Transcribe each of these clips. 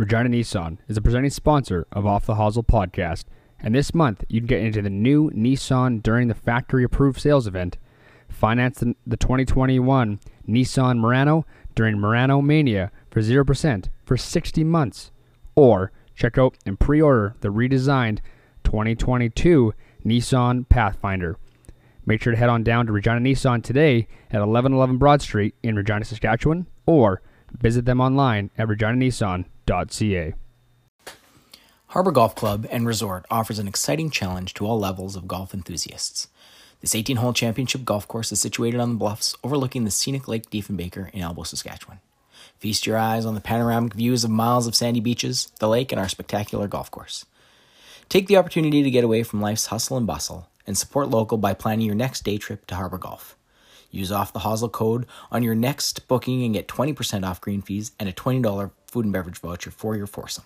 Regina Nissan is a presenting sponsor of Off the Hosel podcast, and this month you can get into the new Nissan during the factory approved sales event, finance the 2021 Nissan Murano during Murano Mania for 0% for 60 months, or check out and pre-order the redesigned 2022 Nissan Pathfinder. Make sure to head on down to Regina Nissan today at 1111 Broad Street in Regina, Saskatchewan, or visit them online at reginanissan.ca. Harbour Golf Club and Resort offers an exciting challenge to all levels of golf enthusiasts. This 18-hole championship golf course is situated on the bluffs overlooking the scenic Lake Diefenbaker in Elbow, Saskatchewan. Feast your eyes on the panoramic views of miles of sandy beaches, the lake, and our spectacular golf course. Take the opportunity to get away from life's hustle and bustle and support local by planning your next day trip to Harbour Golf. Use Off the Hosel code on your next booking and get 20% off green fees and a $20 food and beverage voucher for your foursome.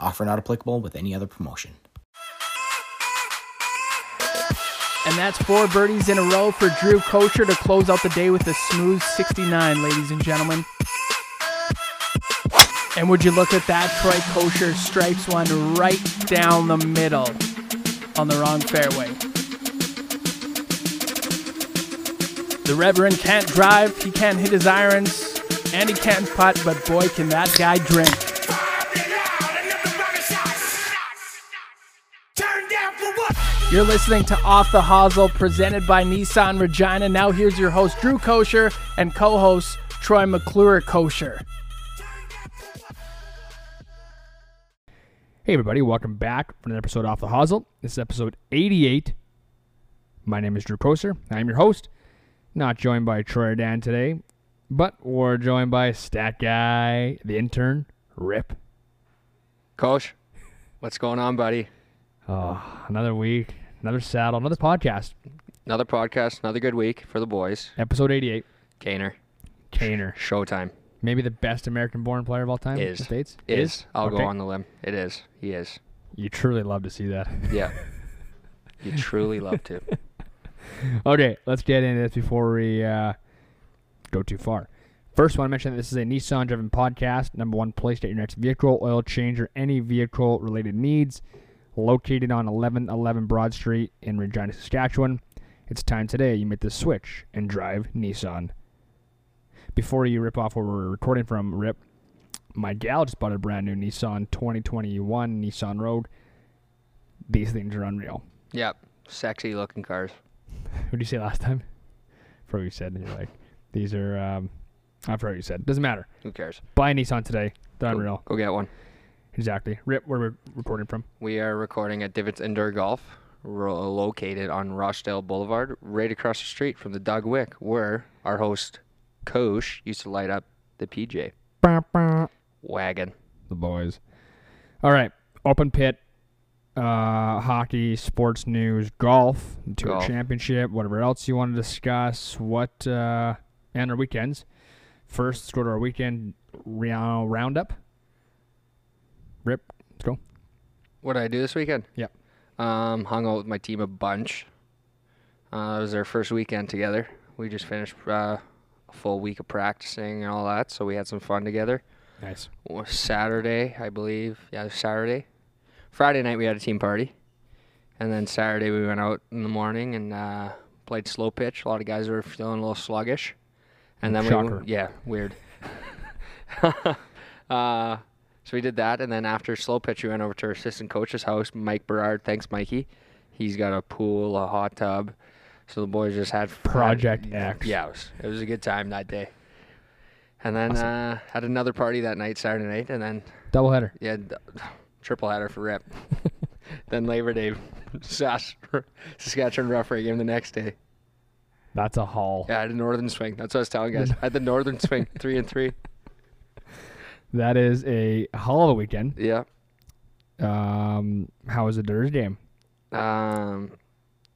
Offer not applicable with any other promotion. And that's 4 birdies in a row for Drew Kosher to close out the day with a smooth 69, ladies and gentlemen. And would you look at that, Troy Kosher stripes one right down the middle on the wrong fairway. The Reverend can't drive, he can't hit his irons, and he can't putt, but boy, can that guy drink. You're listening to Off the Hosel, presented by Nissan Regina. Now here's your host, Drew Kosher, and co-host, Troy McClure Kosher. Hey everybody, welcome back for another episode of Off the Hosel. This is episode 88. My name is Drew Kosher. I'm your host. Not joined by Troy or Dan today, but we're joined by Stat Guy, the intern, Rip. Coach, what's going on, buddy? Oh, another week, another saddle, another podcast. Another podcast, another good week for the boys. Episode 88. Kaner. Showtime. Maybe the best American-born player of all time in the States? Is. I'll go on the limb. It is. He is. You truly love to see that. Yeah. You truly love to. Okay, let's get into this before we go too far. First, I want to mention that this is a Nissan-driven podcast. Number one place to get your next vehicle, oil change, or any vehicle-related needs. Located on 1111 Broad Street in Regina, Saskatchewan. It's time today you make the switch and drive Nissan. Before you rip off where we're recording from, Rip, my gal just bought a brand new Nissan 2021 Nissan Rogue. These things are unreal. Yep. Sexy looking cars. What did you say last time? I forgot what you said. And you're like, these are, I forgot what you said. Doesn't matter. Who cares? Buy a Nissan today. They're unreal. Go get one. Exactly. Rip, where we're recording from? We are recording at Divot's Endure Golf. We're located on Rochdale Boulevard, right across the street from the Doug Wick, where our host Kosh used to light up the PJ. Wagon. The boys. All right. Open pit, hockey, sports news, golf, tour championship, whatever else you want to discuss, and our weekends. First, let's go to our weekend roundup. Rip, let's go. What did I do this weekend? Yep. Hung out with my team a bunch. It was our first weekend together. We just finished full week of practicing and all that, so we had some fun together. Nice. Saturday, I believe. Yeah, it was Saturday. Friday night we had a team party, and then Saturday we went out in the morning and played slow pitch. A lot of guys were feeling a little sluggish, and then Shocker. Yeah, weird. So we did that, and then after slow pitch we went over to our assistant coach's house, Mike Berard. Thanks, Mikey. He's got a pool, a hot tub. So the boys just had fun. Project X. Yeah, it was a good time that day. And then awesome. Had another party that night, Saturday night, and then double header. Yeah, triple header for Rip. Then Labor Day, Saskatchewan referee game the next day. That's a haul. Yeah, I had a northern swing. That's what I was telling guys. I had the northern swing, 3-3. That is a haul of a weekend. Yeah. How was the Dirt game?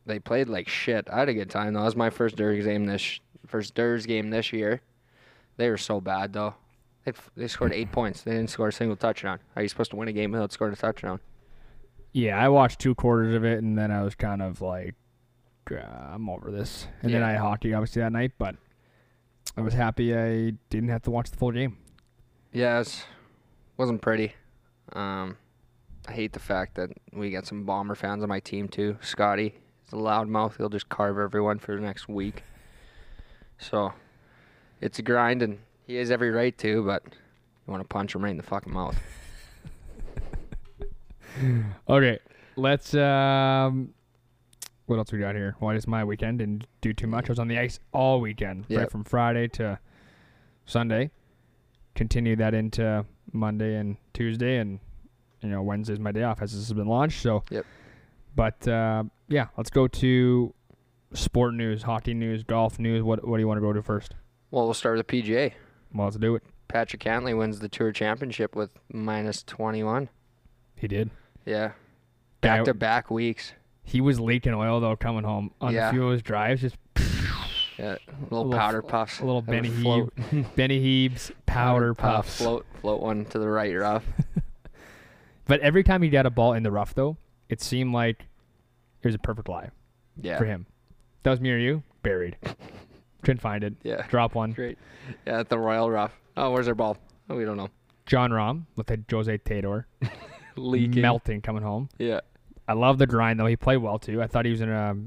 They played like shit. I had a good time, though. That was my first Durs game this year. They were so bad, though. They scored 8 points. They didn't score a single touchdown. How are you supposed to win a game without scoring a touchdown? Yeah, I watched 2 quarters of it, and then I was kind of like, I'm over this. And then I had hockey, obviously, that night, but I was happy I didn't have to watch the full game. Yeah, it wasn't pretty. I hate the fact that we got some Bomber fans on my team too. Scotty, he's a loudmouth. He'll just carve everyone for the next week. So it's a grind, and he has every right to, but you want to punch him right in the fucking mouth. Okay, let's what else we got here? Well, it's my weekend. Didn't do too much. I was on the ice all weekend, right from Friday to Sunday. Continue that into Monday and Tuesday, and you know, Wednesday's my day off as this has been launched. So, But yeah, let's go to sport news, hockey news, golf news. What do you want to go to first? Well, we'll start with the PGA. Well, let's do it. Patrick Cantlay wins the Tour Championship with -21. He did. Yeah. Back-to-back weeks. He was leaking oil, though, coming home on a few of his drives. Just a little powder puffs. A little Benny Heeb. Benny Heeb's powder puffs. Float one to the right rough. But every time he got a ball in the rough, though, it seemed like it was a perfect lie for him. That was me or you. Buried. Couldn't find it. Yeah. Drop one. Great. Yeah, at the Royal rough. Oh, where's their ball? Oh, we don't know. Jon Rahm with a Jose Theodore. Leaking. Melting coming home. Yeah. I love the grind, though. He played well, too. I thought he was going to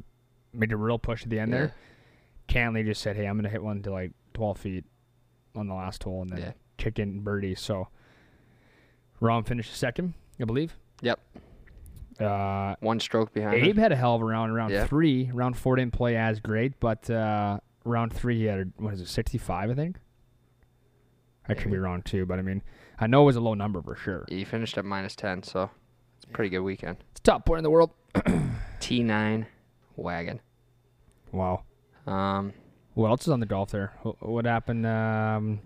make a real push at the end there. Cantlay just said, hey, I'm going to hit one to, like, 12 feet on the last hole and then kick in birdie. So, Rahm finished second, I believe. Yep. One stroke behind Abe him. Had a hell of a round. Round three. Round four didn't play as great, but round three he had, what is it, 65, I think? I could be wrong, too, but, I mean, I know it was a low number for sure. He finished at -10, so it's a pretty good weekend. It's top point in the world. T9 wagon. Wow. What else is on the golf there? What happened?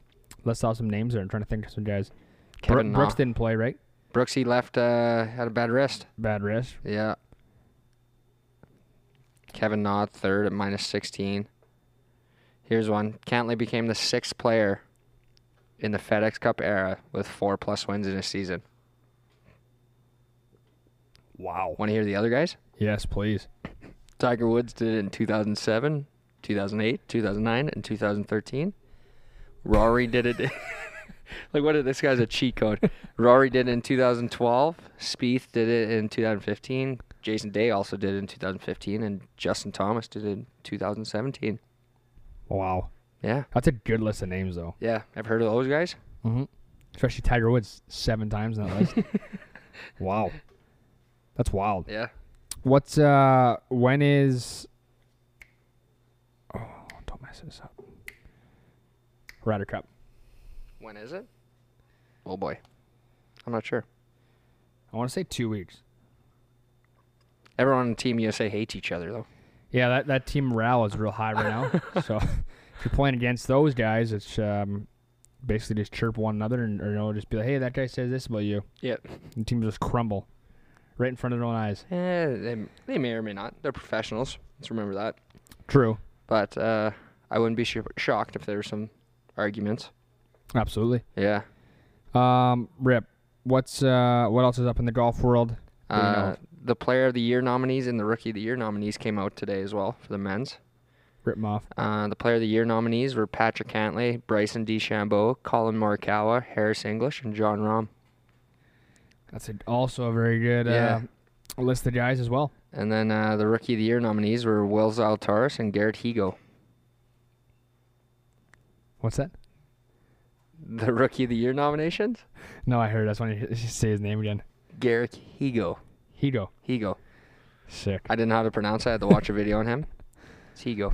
Let's saw some names there. I'm trying to think of some guys. Brooks didn't play, right? Brooks, he left, had a bad wrist. Bad wrist? Yeah. Kevin Na, third at -16. Here's one. Cantlay became the sixth player in the FedEx Cup era with 4+ wins in a season. Wow. Want to hear the other guys? Yes, please. Tiger Woods did it in 2007, 2008, 2009, and 2013. Rory did it. Like, what? This guy's a cheat code. Rory did it in 2012. Spieth did it in 2015. Jason Day also did it in 2015, and Justin Thomas did it in 2017. Wow. Yeah. That's a good list of names, though. Yeah. I've heard of those guys. Mm-hmm. Especially Tiger Woods 7 times in that list. Wow. That's wild. Yeah. What's, when is... Oh, don't mess this up. Ryder Cup. When is it? Oh, boy. I'm not sure. I want to say 2 weeks. Everyone on Team USA hates each other, though. Yeah, that team morale is real high right now, so... If you're playing against those guys, it's basically just chirp one another and just be like, hey, that guy says this about you. Yep. And teams just crumble right in front of their own eyes. They may or may not. They're professionals. Let's remember that. True. But I wouldn't be shocked if there were some arguments. Absolutely. Yeah. Rip, what else is up in the golf world? The Player of the Year nominees and the Rookie of the Year nominees came out today as well for the men's. Rip them off. The Player of the Year nominees were Patrick Cantlay, Bryson DeChambeau, Colin Morikawa, Harris English, and Jon Rahm. That's also a very good list of guys as well. And then the Rookie of the Year nominees were Will Zalatoris and Garrick Higgo. What's that? The Rookie of the Year nominations? No, I heard. That's when you say his name again. Garrick Higgo. Higgo. Sick. I didn't know how to pronounce that. I had to watch a video on him. It's Higgo.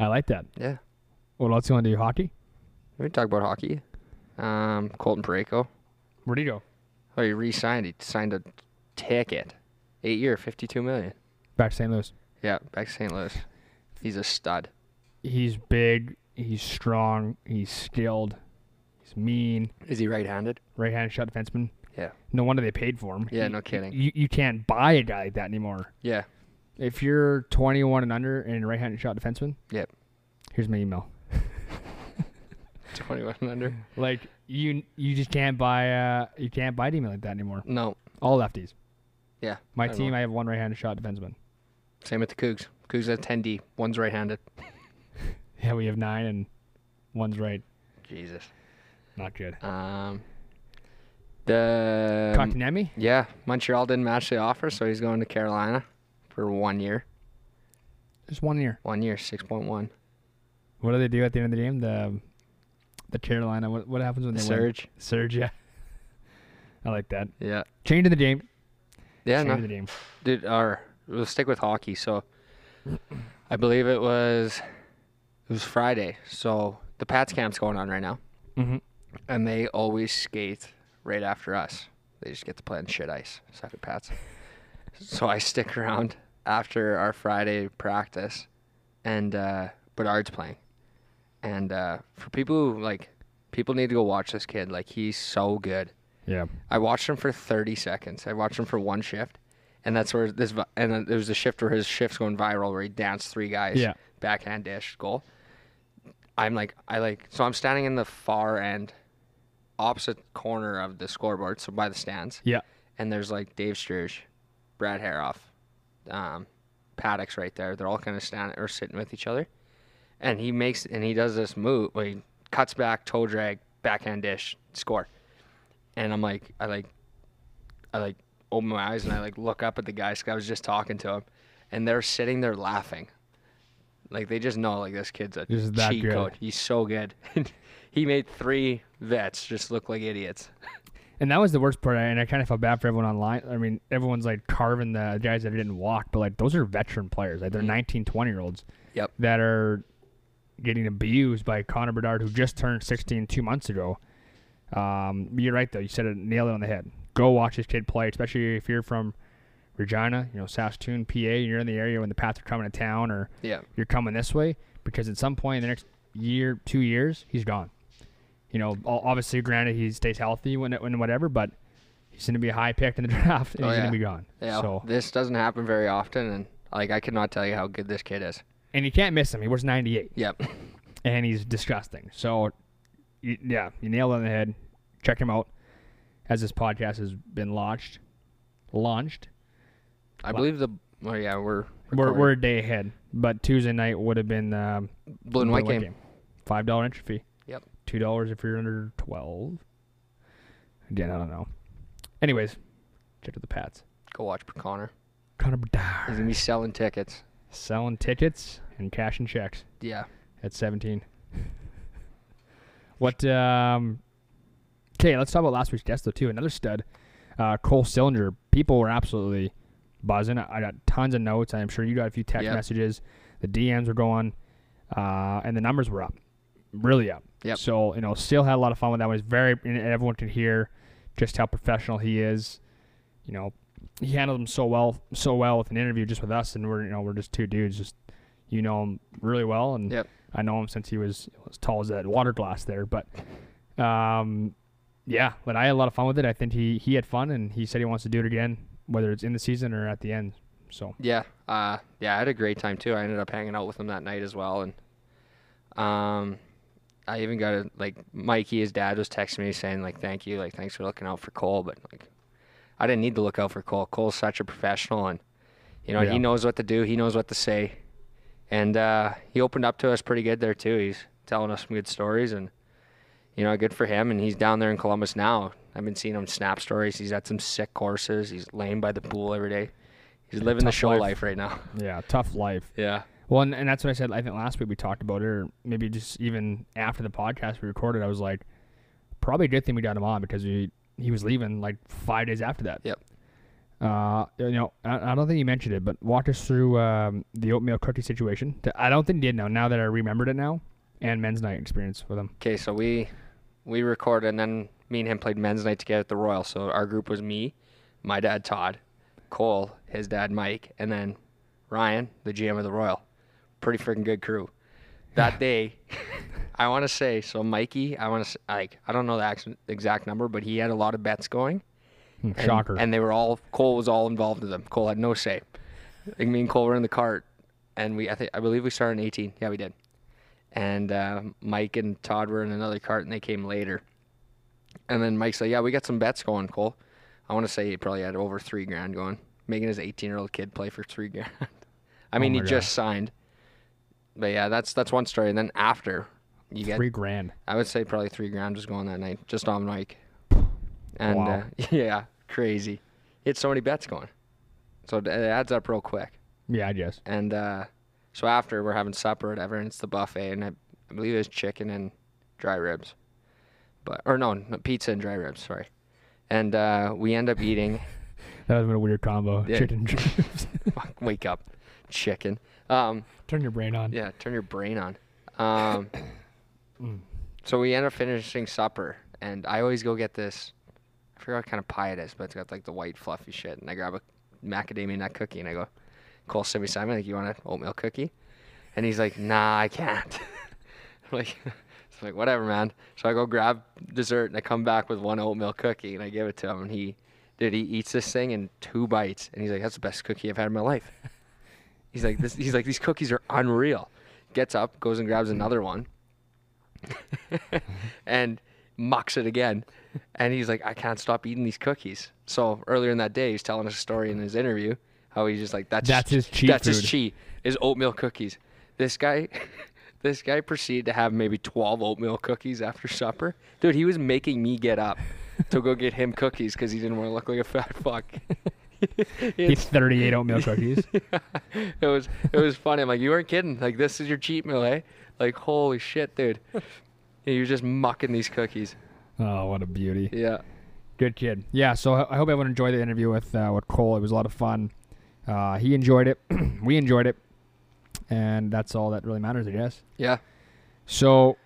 I like that. Yeah. What else you want to do? Hockey? We can talk about hockey. Colton Parayko. Where'd he go? Oh, he re-signed. He signed a ticket. 8-year, $52 million. Back to St. Louis. Yeah, back to St. Louis. He's a stud. He's big. He's strong. He's skilled. He's mean. Is he right-handed? Right-handed shot defenseman. Yeah. No wonder they paid for him. Yeah, no kidding. You can't buy a guy like that anymore. Yeah. If you're 21 and under and right-handed shot defenseman, here's my email. 21 and under, like you just can't buy an email like that anymore. No, all lefties. Yeah, my team. I have one right-handed shot defenseman. Same with the Cougs. Cougs have 10D. One's right-handed. Yeah, we have 9 and one's right. Jesus, not good. The Kotkaniemi? Yeah, Montreal didn't match the offer, so he's going to Carolina for 1 year. Just 1 year. 1 year, 6.1. What do they do at the end of the game? The Carolina. What happens when they surge? Win? Surge, yeah. I like that. Yeah. Change of the game. Yeah, change of the game. Dude, we'll stick with hockey. So, I believe it was Friday. So the Pats camp's going on right now, and they always skate right after us. They just get to play on shit ice. Saturday Pats. So I stick around after our Friday practice, and Bedard's playing. And for people who, like, people need to go watch this kid. Like, he's so good. Yeah. I watched him for 30 seconds. I watched him for one shift, and that's where this and there was a shift where his shift's going viral where he danced three guys. Yeah. Backhand dish goal. I'm standing in the far end, opposite corner of the scoreboard, so by the stands. Yeah. And there's like Dave Struge, Brad Haroff, Paddock's right there. They're all kind of standing or sitting with each other. And he does this move where he cuts back, toe drag, backhand dish, score. And I'm like, I open my eyes and I look up at the guys. I was just talking to him, and they're sitting there laughing. Like, they just know, like, this kid's a cheat code. He's so good. He made three vets just look like idiots. And that was the worst part, and I kind of felt bad for everyone online. I mean, everyone's, carving the guys that didn't walk, but, those are veteran players. They're 19, 20-year-olds that are getting abused by Connor Bedard, who just turned 16 2 months ago. You're right, though. You said it, nailed it on the head. Go watch this kid play, especially if you're from Regina, Saskatoon, PA, you're in the area when the Pats are coming to town, or you're coming this way, because at some point in the next year, 2 years, he's gone. Obviously, granted, he stays healthy when whatever, but he's going to be a high pick in the draft, and he's going to be gone. Yeah. So this doesn't happen very often, and I cannot tell you how good this kid is. And you can't miss him. He was 98. Yep. And he's disgusting. So, you nailed it on the head. Check him out. As this podcast has been launched. I believe we're a day ahead, but Tuesday night would have been blue and white game. $5 entry fee. Yep. $2 if you're under 12. Again, I don't know. Anyways, check out the Pats. Go watch Connor. Connor Bedard. He's gonna be selling tickets. Selling tickets and cashing checks. Yeah. At 17. What? Okay, let's talk about last week's guest though too. Another stud, Cole Sillinger. People were absolutely buzzing. I got tons of notes. I'm sure you got a few text messages. The DMs were going, and the numbers were up, really up. Yep. So still had a lot of fun with that one. It's everyone could hear just how professional he is. He handled them so well with an interview just with us, and we're just two dudes. Just him really well, and I know him since he was as tall as that water glass there. But but I had a lot of fun with it. I think he had fun, and he said he wants to do it again, whether it's in the season or at the end. So I had a great time too. I ended up hanging out with him that night as well, and I even got Mikey, his dad, was texting me saying thank you, thanks for looking out for Cole, but I didn't need to look out for Cole. Cole's such a professional, and he knows what to do, he knows what to say, and he opened up to us pretty good there too. He's telling us some good stories, and good for him, and he's down there in Columbus now. I've been seeing him snap stories. He's at some sick courses. He's laying by the pool every day. He's living the show life right now. Yeah, tough life. Yeah. Well, and that's what I said. I think last week we talked about it, or maybe just even after the podcast we recorded, I was like, probably a good thing we got him on, because he was leaving 5 days after that. Yep. I don't think you mentioned it, but walk us through the oatmeal cookie situation. I don't think you did now that I remembered it now, and men's night experience with him. Okay, so we recorded, and then me and him played men's night together at the Royal. So our group was me, my dad Todd, Cole, his dad Mike, and then Ryan, the GM of the Royal. Pretty freaking good crew. That day, I want to say, so Mikey, I don't know the exact number, but he had a lot of bets going. Shocker. And they were all, Cole was all involved with them. Cole had no say. Me and Cole were in the cart, and I believe we started in 18. Yeah, we did. And Mike and Todd were in another cart, and they came later. And then Mike said, we got some bets going, Cole. I want to say he probably had over $3,000 going, making his 18-year-old kid play for $3,000. I mean, just signed. But yeah, that's one story. And then after, you get $3,000. I would say probably $3,000 was going that night, just on Mike. And wow. Yeah, crazy. He had so many bets going. So it adds up real quick. Yeah, I guess. And so after, we're having supper or whatever, and it's the buffet, and I believe it was chicken and dry ribs. Or no, pizza and dry ribs, sorry. And we end up eating. That would have been a weird combo. Yeah. Chicken and dry ribs. Fuck, wake up. Chicken. Turn your brain on. Yeah, turn your brain on. So we end up finishing supper, and I always go get this. I forgot what kind of pie it is, but it's got like the white fluffy shit, and I grab a macadamia nut cookie, and I go, Cole Simon, like, you want an oatmeal cookie? And he's like, nah, I can't. I'm like, it's like, whatever, man. So I go grab dessert, and I come back with one oatmeal cookie, and I give it to him, and he eats this thing in 2 bites, and he's like, that's the best cookie I've had in my life. He's like, these cookies are unreal. Gets up, goes and grabs another one, and mucks it again. And he's like, I can't stop eating these cookies. So earlier in that day, he's telling us a story in his interview how he's just like, that's his cheat, is oatmeal cookies. This guy proceeded to have maybe 12 oatmeal cookies after supper. Dude, he was making me get up to go get him cookies because he didn't want to look like a fat fuck. It's 38 oatmeal cookies. It was funny. I'm like, you weren't kidding. Like, this is your cheat meal, eh? Like, holy shit, dude. You're just mucking these cookies. Oh, what a beauty. Yeah. Good kid. Yeah, so I hope everyone enjoyed the interview with Cole. It was a lot of fun. He enjoyed it. We enjoyed it. And that's all that really matters, I guess. Yeah. So,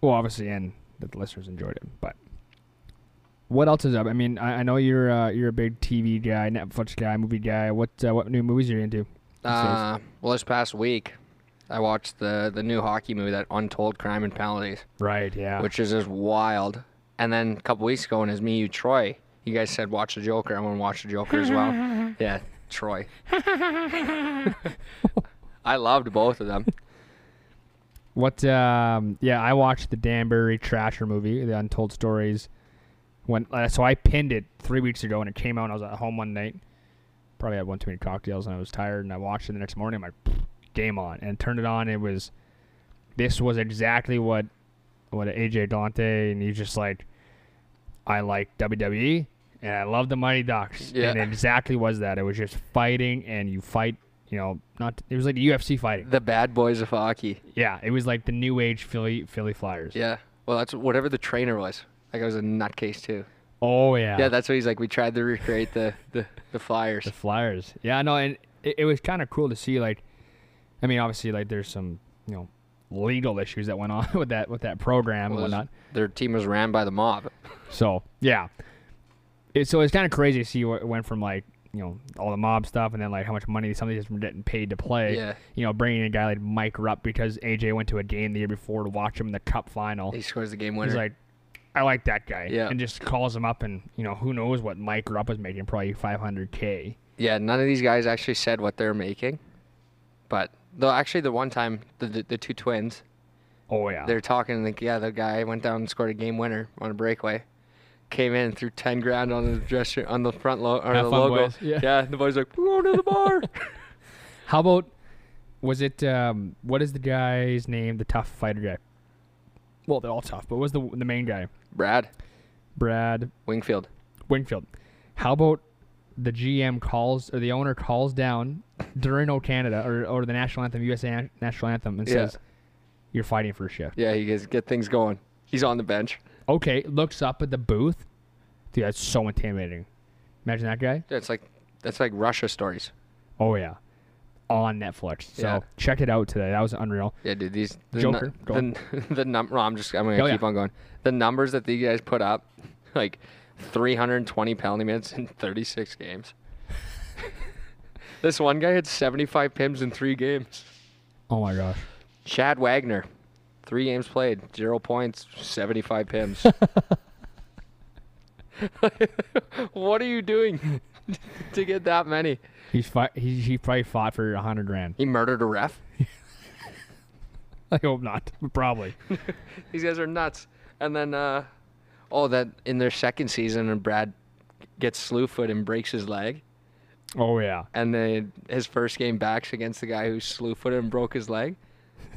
well, obviously, and the listeners enjoyed it, but. What else is up? I mean, I know you're a big TV guy, Netflix guy, movie guy. What new movies are you into? Well, this past week, I watched the new hockey movie, that Untold Crime and Penalties. Right, yeah. Which is just wild. And then a couple weeks ago, and it was me, you, Troy. You guys said watch The Joker. I'm going to watch The Joker as well. Yeah, Troy. I loved both of them. I watched the Danbury Trasher movie, the Untold Stories. So I pinned it 3 weeks ago, and it came out, and I was at home one night. Probably had one too many cocktails, and I was tired, and I watched it the next morning. I'm like, game on. And turned it on. This was exactly what AJ Dante, and he's just like, I like WWE, and I love the Mighty Ducks. Yeah. And it exactly was that. It was just fighting, and you fight, it was like the UFC fighting. The bad boys of hockey. Yeah, it was like the new age Philly Flyers. Yeah, well, that's whatever the trainer was. Like, I was a nutcase, too. Oh, yeah. Yeah, that's what he's like. We tried to recreate the Flyers. The Flyers. Yeah, no, and it was kind of cool to see, like, I mean, obviously, like, there's some, legal issues that went on with that program and whatnot. Their team was ran by the mob. So, yeah. So it's kind of crazy to see what it went from, like, all the mob stuff and then, like, how much money somebody is getting paid to play. Yeah. Bringing in a guy like Mike Rupp because AJ went to a game the year before to watch him in the cup final. He scores the game winner. He's like, I like that guy. Yeah. And just calls him up and, who knows what Mike Rupp was making, probably $500K. Yeah, none of these guys actually said what they're making. But, though, actually, the one time, the two twins. Oh, yeah. They're talking, like, yeah, the guy went down and scored a game winner on a breakaway. Came in and threw $10,000 on the dresser, on the front on the logo. Boys. Yeah. Yeah, the boys like, we're going to the bar. How about, was it, what is the guy's name, the tough fighter guy? Well, they're all tough, but what was the main guy? Brad. Wingfield. How about the GM calls, or the owner calls down during O Canada, or the national anthem, USA national anthem, and says, you're fighting for a shift. Yeah, you guys get things going. He's on the bench. Okay, looks up at the booth. Dude, that's so intimidating. Imagine that guy. Yeah, that's like Russia stories. Oh, yeah. On Netflix, so check it out today. That was unreal. Yeah, dude. These Joker. I'm gonna keep on going. The numbers that these guys put up, like 320 penalty minutes in 36 games. This one guy had 75 pims in 3 games. Oh my gosh. Chad Wagner, 3 games played, 0 points, 75 pims. What are you doing to get that many? He probably fought for $100,000. He murdered a ref? I hope not. Probably. These guys are nuts. And then, that in their second season, and Brad gets slew-footed and breaks his leg. Oh, yeah. And then his first game back's against the guy who slew-footed and broke his leg.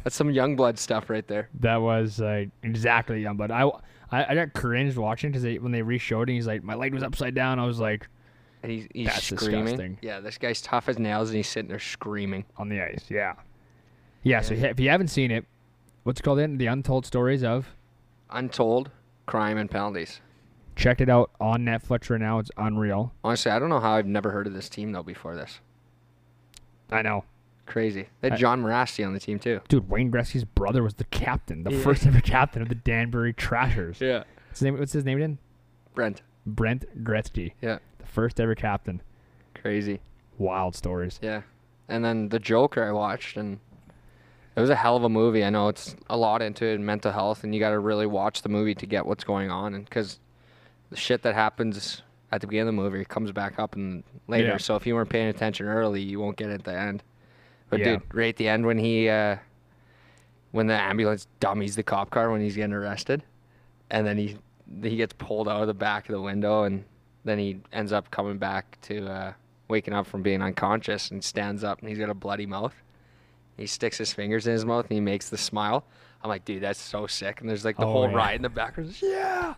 That's some Youngblood stuff right there. That was exactly Youngblood. I got cringed watching because when they re-showed it, he's like, my leg was upside down. I was like, and he's that's screaming. Disgusting. Yeah, this guy's tough as nails, and he's sitting there screaming. On the ice, yeah. Yeah, so if you haven't seen it, what's it called in? The Untold Stories of? Untold Crime and Penalties. Checked it out on Netflix right now. It's unreal. Honestly, I don't know how I've never heard of this team, though, before this. I know. Crazy. They had John Morassi on the team, too. Dude, Wayne Gretzky's brother was the captain, the first ever captain of the Danbury Trashers. Yeah. What's his name again? Brent. Brent Gretzky. Yeah. The first ever captain. Crazy. Wild stories. Yeah. And then The Joker I watched, and it was a hell of a movie. I know it's a lot into mental health, and you got to really watch the movie to get what's going on, and because the shit that happens at the beginning of the movie comes back up and later. Yeah. So if you weren't paying attention early, you won't get it at the end. But dude, right at the end when he, when the ambulance dummies the cop car when he's getting arrested, and then he gets pulled out of the back of the window, and then he ends up coming back to waking up from being unconscious, and stands up and he's got a bloody mouth. He sticks his fingers in his mouth and he makes the smile. I'm like, dude, that's so sick. And there's like the whole ride in the background. Yeah.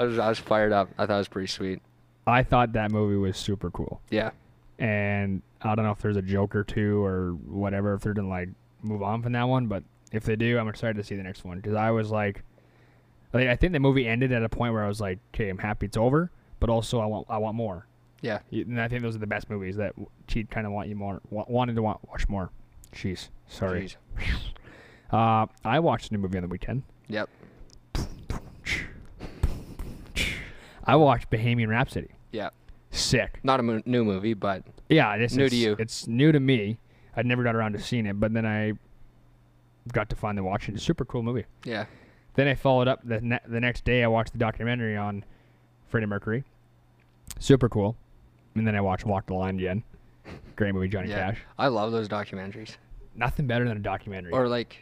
I was fired up. I thought it was pretty sweet. I thought that movie was super cool. Yeah. And I don't know if there's a Joker 2 or whatever, if they're going to like move on from that one. But if they do, I'm excited to see the next one. Because I was like, I think the movie ended at a point where I was like, okay, I'm happy it's over. But also I want more. Yeah. And I think those are the best movies that she kind of wanted to watch more. Jeez. Sorry. Jeez. I watched a new movie on the weekend. Yep. I watched Bohemian Rhapsody. Yeah. Sick. Not a new movie, but yeah, it's new to you. It's new to me. I'd never got around to seeing it, but then I got to finally watch it. It's a super cool movie. Yeah. Then I followed up the next day. I watched the documentary on Freddie Mercury. Super cool. And then I watched Walk the Line again. Great movie, Johnny Cash. I love those documentaries. Nothing better than a documentary. Or like,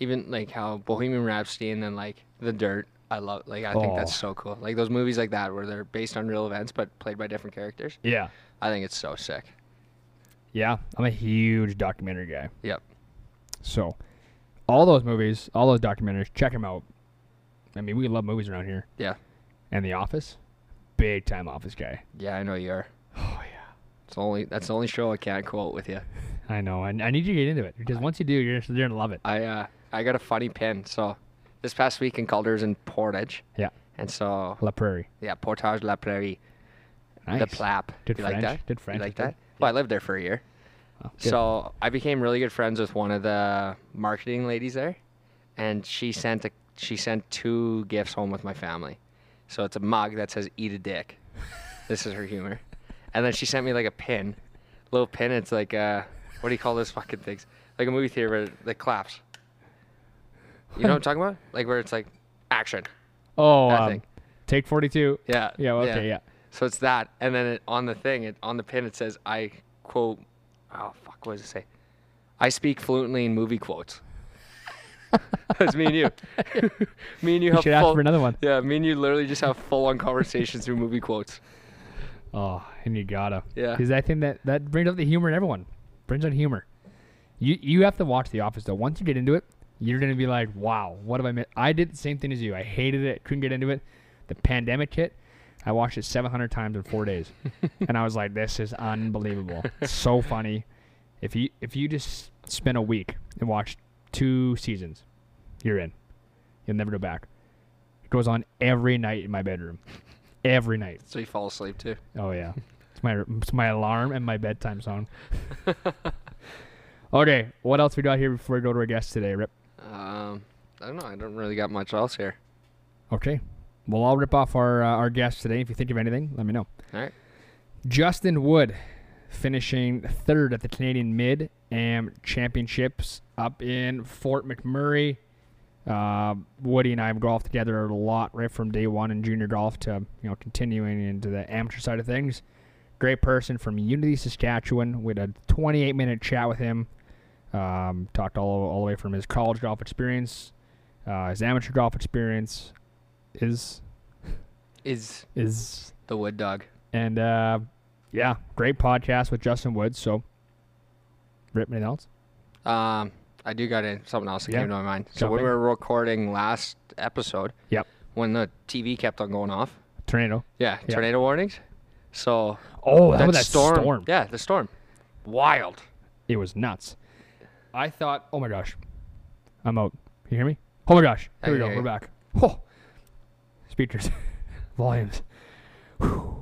even like how Bohemian Rhapsody and then like The Dirt. I love, think that's so cool. Like, those movies like that, where they're based on real events, but played by different characters. Yeah. I think it's so sick. Yeah. I'm a huge documentary guy. Yep. So, all those movies, all those documentaries, check them out. I mean, we love movies around here. Yeah. And The Office, big time Office guy. Yeah, I know you are. Oh, yeah. That's the only show I can't quote with you. I know. I need you to get into it, because once you do, you're going to love it. I got a funny pin, so... This past week in Calder's in Portage. Yeah. And so... La Prairie. Yeah, Portage, La Prairie. Nice. The Plapp. Did you French. Like that? Did French. You like that? Yeah. Well, I lived there for a year. Oh, so I became really good friends with one of the marketing ladies there. And she sent two gifts home with my family. So it's a mug that says, eat a dick. This is her humor. And then she sent me like a pin. Little pin. It's like, what do you call those fucking things? Like a movie theater, but that claps. You know what I'm talking about? Like where it's like action. Oh, take 42. Yeah. Yeah. Okay. Yeah. So it's that, and then on the pin it says, "I quote." Oh fuck! What does it say? I speak fluently in movie quotes. That's me and you. Me and you have. Should ask for another one. Yeah, me and you literally just have full-on conversations through movie quotes. Oh, and you gotta. Yeah. Because I think that brings up the humor in everyone. Brings on humor. You have to watch The Office though. Once you get into it. You're going to be like, wow, what have I missed? I did the same thing as you. I hated it. Couldn't get into it. The pandemic hit. I watched it 700 times in 4 days. And I was like, this is unbelievable. It's so funny. If you just spend a week and watch two seasons, you're in. You'll never go back. It goes on every night in my bedroom. Every night. So you fall asleep too. Oh, yeah. It's my alarm and my bedtime song. Okay. What else we got here before we go to our guest today, Rip? I don't know. I don't really got much else here. Okay. Well, I'll rip off our guest today. If you think of anything, let me know. All right. Justin Wood finishing third at the Canadian Mid-Am Championships up in Fort McMurray. Woody and I have golfed together a lot right from day one in junior golf to continuing into the amateur side of things. Great person from Unity, Saskatchewan. We had a 28-minute chat with him. Talked all the way from his college golf experience, his amateur golf experience, is the Wood Dog, and great podcast with Justin Wood. So, Rip, anything else? I do got something else that came to my mind. So when we were recording last episode, when the TV kept on going off. Tornado. Yeah, tornado warnings. So that storm. Yeah, the storm. Wild. It was nuts. I thought, oh my gosh, I'm out. Can you hear me? Oh my gosh, here we go, we're back. Oh, speakers, volumes,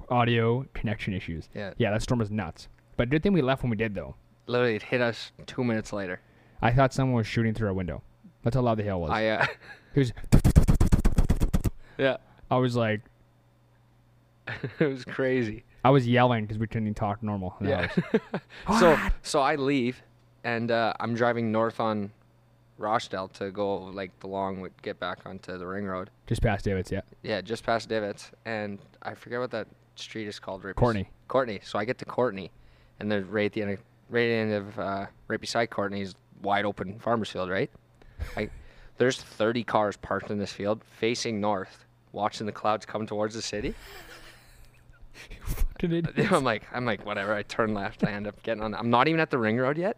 audio, connection issues. Yeah. Yeah, that storm was nuts. But good thing we left when we did, though. Literally, it hit us 2 minutes later. I thought someone was shooting through our window. That's how loud the hail was. It was... yeah. I was like... it was crazy. I was yelling because we couldn't even talk normal. Yeah. So I leave, and I'm driving north on Rochdale to go, like, the long, get back onto the ring road. Just past Divot's, yeah. Yeah, just past Divot's. And I forget what that street is called. Right Courtney. Courtney. So I get to Courtney, and then right beside Courtney's wide open farmer's field, right? There's 30 cars parked in this field, facing north, watching the clouds come towards the city. You fucking idiot. I'm like, whatever. I turn left. I end up getting on. I'm not even at the ring road yet.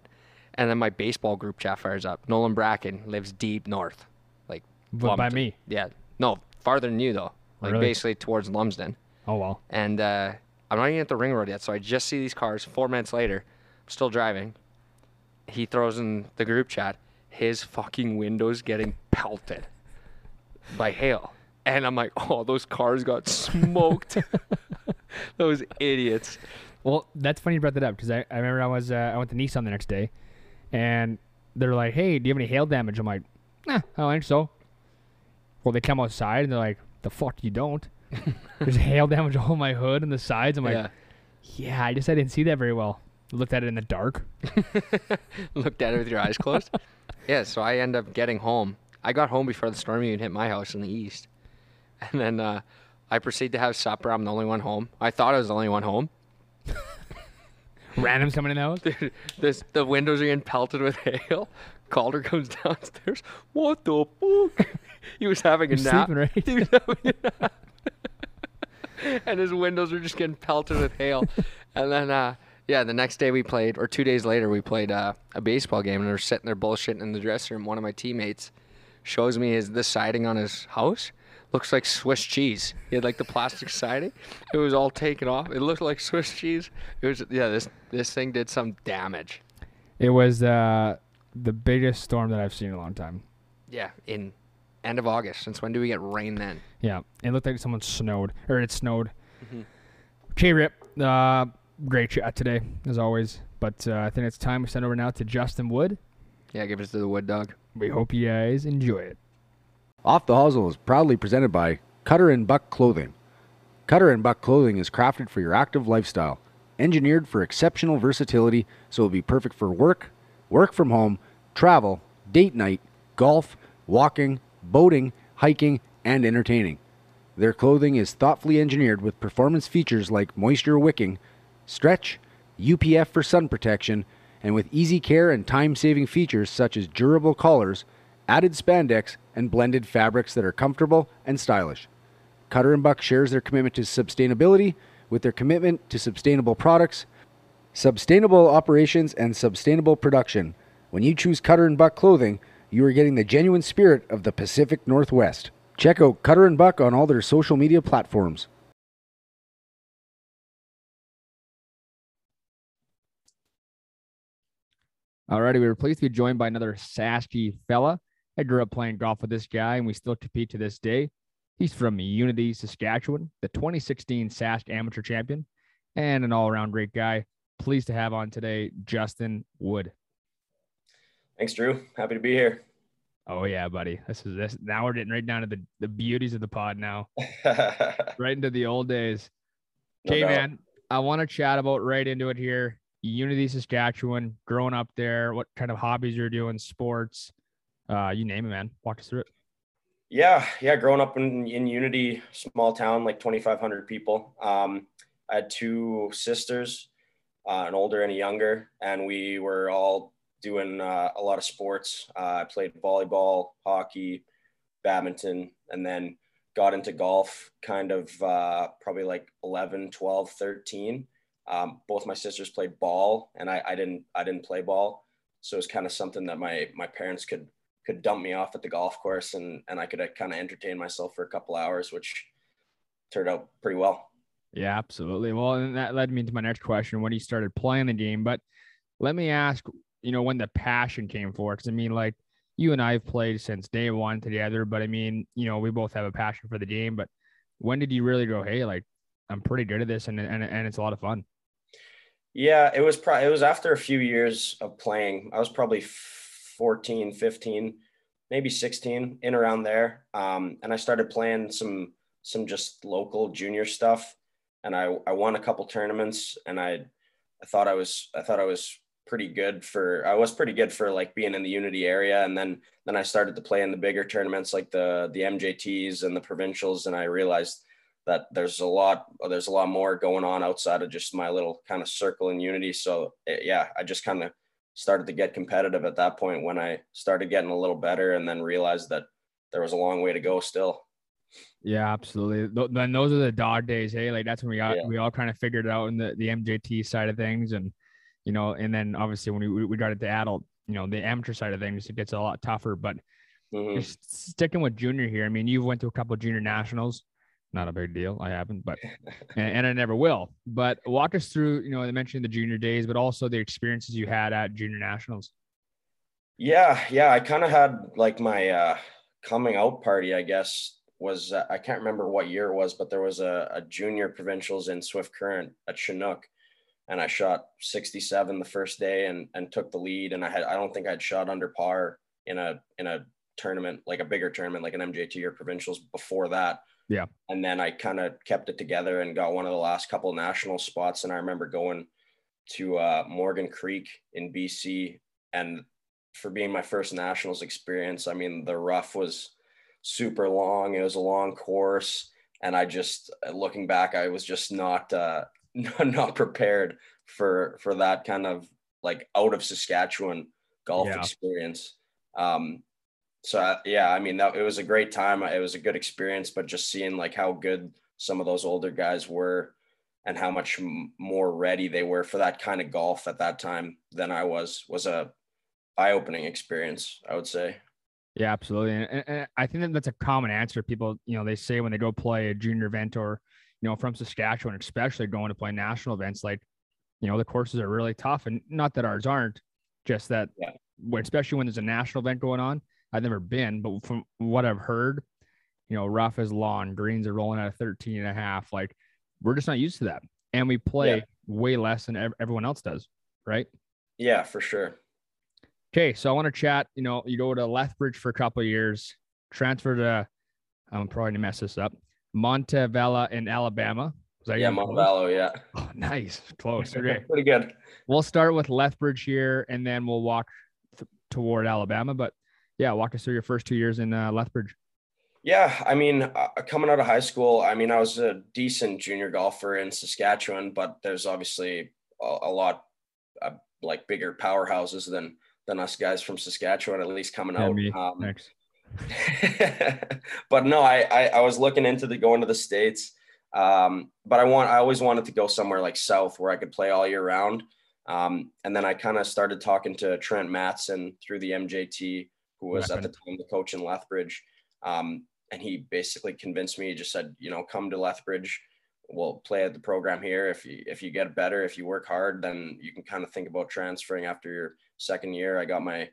And then my baseball group chat fires up. Nolan Bracken lives deep north. Like, but by me. Yeah. No, farther than you, though. Like, really? Basically towards Lumsden. Oh, wow. And I'm not even at the ring road yet, so I just see these cars. 4 minutes later, I'm still driving. He throws in the group chat. His fucking window's getting pelted by hail. And I'm like, oh, those cars got smoked. Those idiots. Well, that's funny you brought that up, because I remember I went to Nissan the next day, and they're like, hey, do you have any hail damage? I'm like, nah, I don't think so. Well, they come outside, and they're like, the fuck you don't. There's hail damage on my hood and the sides. I'm like, yeah, I didn't see that very well. Looked at it in the dark. Looked at it with your eyes closed. Yeah, so I end up getting home. I got home before the storm even hit my house in the east. And then I proceed to have supper. I'm the only one home. I thought I was the only one home. Randoms coming in the house? Dude, the windows are getting pelted with hail. Calder comes downstairs. What the fuck? He was having a nap. Sleeping, right? He was having a nap. And his windows were just getting pelted with hail. And then, the next day we played, or 2 days later, we played a baseball game, and we were sitting there bullshitting in the dressing room. One of my teammates shows me the siding on his house. Looks like Swiss cheese. He had, like, the plastic siding. It was all taken off. It looked like Swiss cheese. It was, this thing did some damage. It was the biggest storm that I've seen in a long time. Yeah, in end of August. Since when do we get rain then? Yeah, it looked like it snowed. Mm-hmm. Okay, Rip. Great chat today, as always. But I think it's time we send over now to Justin Wood. Yeah, give us to the Wood Dog. We hope you guys enjoy it. Off the Hosel is proudly presented by Cutter and Buck Clothing. Cutter and Buck Clothing is crafted for your active lifestyle, engineered for exceptional versatility, so it'll be perfect for work from home, travel, date night, golf, walking, boating, hiking, and entertaining. Their clothing is thoughtfully engineered with performance features like moisture wicking, stretch, UPF for sun protection, and with easy care and time-saving features such as durable collars, added spandex, and blended fabrics that are comfortable and stylish. Cutter and Buck shares their commitment to sustainability with their commitment to sustainable products, sustainable operations, and sustainable production. When you choose Cutter and Buck Clothing, you are getting the genuine spirit of the Pacific Northwest. Check out Cutter and Buck on all their social media platforms. Alrighty, we were pleased to be joined by another Saskatchewan fella. I grew up playing golf with this guy, and we still compete to this day. He's from Unity, Saskatchewan, the 2016 Sask Amateur Champion, and an all-around great guy. Pleased to have on today, Justin Wood. Thanks, Drew. Happy to be here. Oh, yeah, buddy. This is. Now we're getting right down to the beauties of the pod now. Right into the old days. Okay, man, I want to chat about right into it here. Unity, Saskatchewan, growing up there, what kind of hobbies you're doing, sports, you name it, man. Walk us through it. Yeah. Growing up in Unity, small town, like 2,500 people. I had two sisters, an older and a younger, and we were all doing a lot of sports. I played volleyball, hockey, badminton, and then got into golf kind of probably like 11, 12, 13. Both my sisters played ball, and I didn't play ball. So it was kind of something that my parents could dump me off at the golf course, and I could kind of entertain myself for a couple hours, which turned out pretty well. Yeah, absolutely. Well, and that led me to my next question, when you started playing the game. But let me ask, you know, when the passion came for it, because I mean, like, you and I have played since day one together, but I mean, you know, we both have a passion for the game. But when did you really go, hey, like, I'm pretty good at this, and it's a lot of fun? Yeah, it was after a few years of playing. I was probably 14, 15, maybe 16, in around there. And I started playing some just local junior stuff. And I won a couple tournaments, and I thought I was pretty good for like being in the Unity area. And then I started to play in the bigger tournaments, like the MJTs and the provincials. And I realized that there's a lot more going on outside of just my little kind of circle in Unity. So yeah, I just kind of started to get competitive at that point, when I started getting a little better, and then realized that there was a long way to go still. Yeah, absolutely. Then those are the dog days. Hey, like, that's when we all kind of figured it out in the MJT side of things. And, you know, and then obviously when we got into adult, you know, the amateur side of things, it gets a lot tougher. But just sticking with junior here, I mean, you've went to a couple of junior nationals. Not a big deal. I haven't, but and I never will. But walk us through, you know, I mentioned the junior days, but also the experiences you had at junior nationals. Yeah. I kind of had like my coming out party, I guess, was I can't remember what year it was, but there was a junior provincials in Swift Current at Chinook, and I shot 67 the first day and took the lead. And I don't think I'd shot under par in a tournament, like a bigger tournament, like an MJT or provincials before that. Yeah. And then I kind of kept it together and got one of the last couple national spots. And I remember going to Morgan Creek in BC, and for being my first nationals experience, I mean, the rough was super long. It was a long course. And I just, looking back, I was just not prepared for that kind of like out of Saskatchewan golf experience. So yeah, I mean, it was a great time. It was a good experience, but just seeing like how good some of those older guys were and how much more ready they were for that kind of golf at that time than I was a eye-opening experience, I would say. Yeah, absolutely. And I think that's a common answer. People, you know, they say when they go play a junior event, or, you know, from Saskatchewan, especially going to play national events, like, you know, the courses are really tough, and not that ours aren't, just that, especially when there's a national event going on. I've never been, but from what I've heard, you know, rough is long, greens are rolling out of 13 and a half. Like, we're just not used to that. And we play way less than everyone else does. Right. Yeah, for sure. Okay. So I want to chat, you know, you go to Lethbridge for a couple of years, transfer to, I'm probably going to mess this up, Montevallo in Alabama. Was that Montevallo. Yeah. Oh, nice. Close. Okay. Pretty good. We'll start with Lethbridge here, and then we'll walk toward Alabama, but yeah, walk us through your first 2 years in Lethbridge. Yeah, I mean, coming out of high school, I mean, I was a decent junior golfer in Saskatchewan, but there's obviously a lot like bigger powerhouses than us guys from Saskatchewan, at least coming out. Next. But no, I was looking into going to the States, but I always wanted to go somewhere like south where I could play all year round. And then I kind of started talking to Trent Matson through the MJT, who was at the time the coach in Lethbridge. And he basically convinced me. He just said, you know, come to Lethbridge, we'll play at the program here. If you get better, if you work hard, then you can kind of think about transferring after your second year. I got my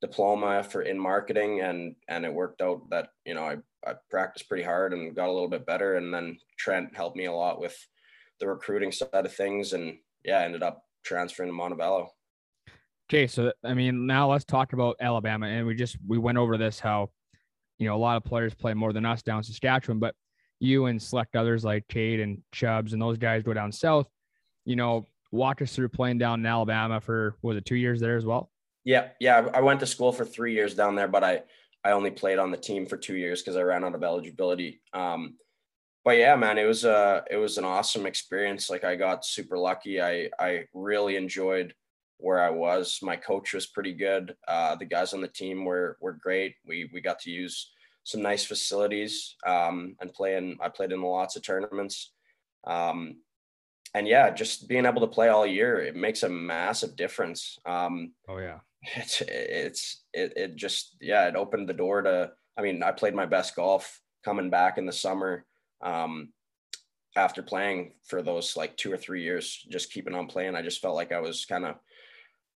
diploma in marketing, and it worked out that, you know, I practiced pretty hard and got a little bit better. And then Trent helped me a lot with the recruiting side of things. And yeah, I ended up transferring to Montevallo. Okay, so I mean, now let's talk about Alabama, and we went over this, how, you know, a lot of players play more than us down in Saskatchewan, but you and select others like Cade and Chubbs and those guys go down south. You know, walk us through playing down in Alabama for, was it 2 years there as well? Yeah, I went to school for 3 years down there, but I only played on the team for 2 years because I ran out of eligibility. But yeah, man, it was an awesome experience. Like, I got super lucky. I really enjoyed where I was. My coach was pretty good. The guys on the team were great. We got to use some nice facilities, and I played in lots of tournaments. And yeah, just being able to play all year, it makes a massive difference. it opened the door to, I mean, I played my best golf coming back in the summer after playing for those like 2 or 3 years, just keeping on playing. I just felt like I was kind of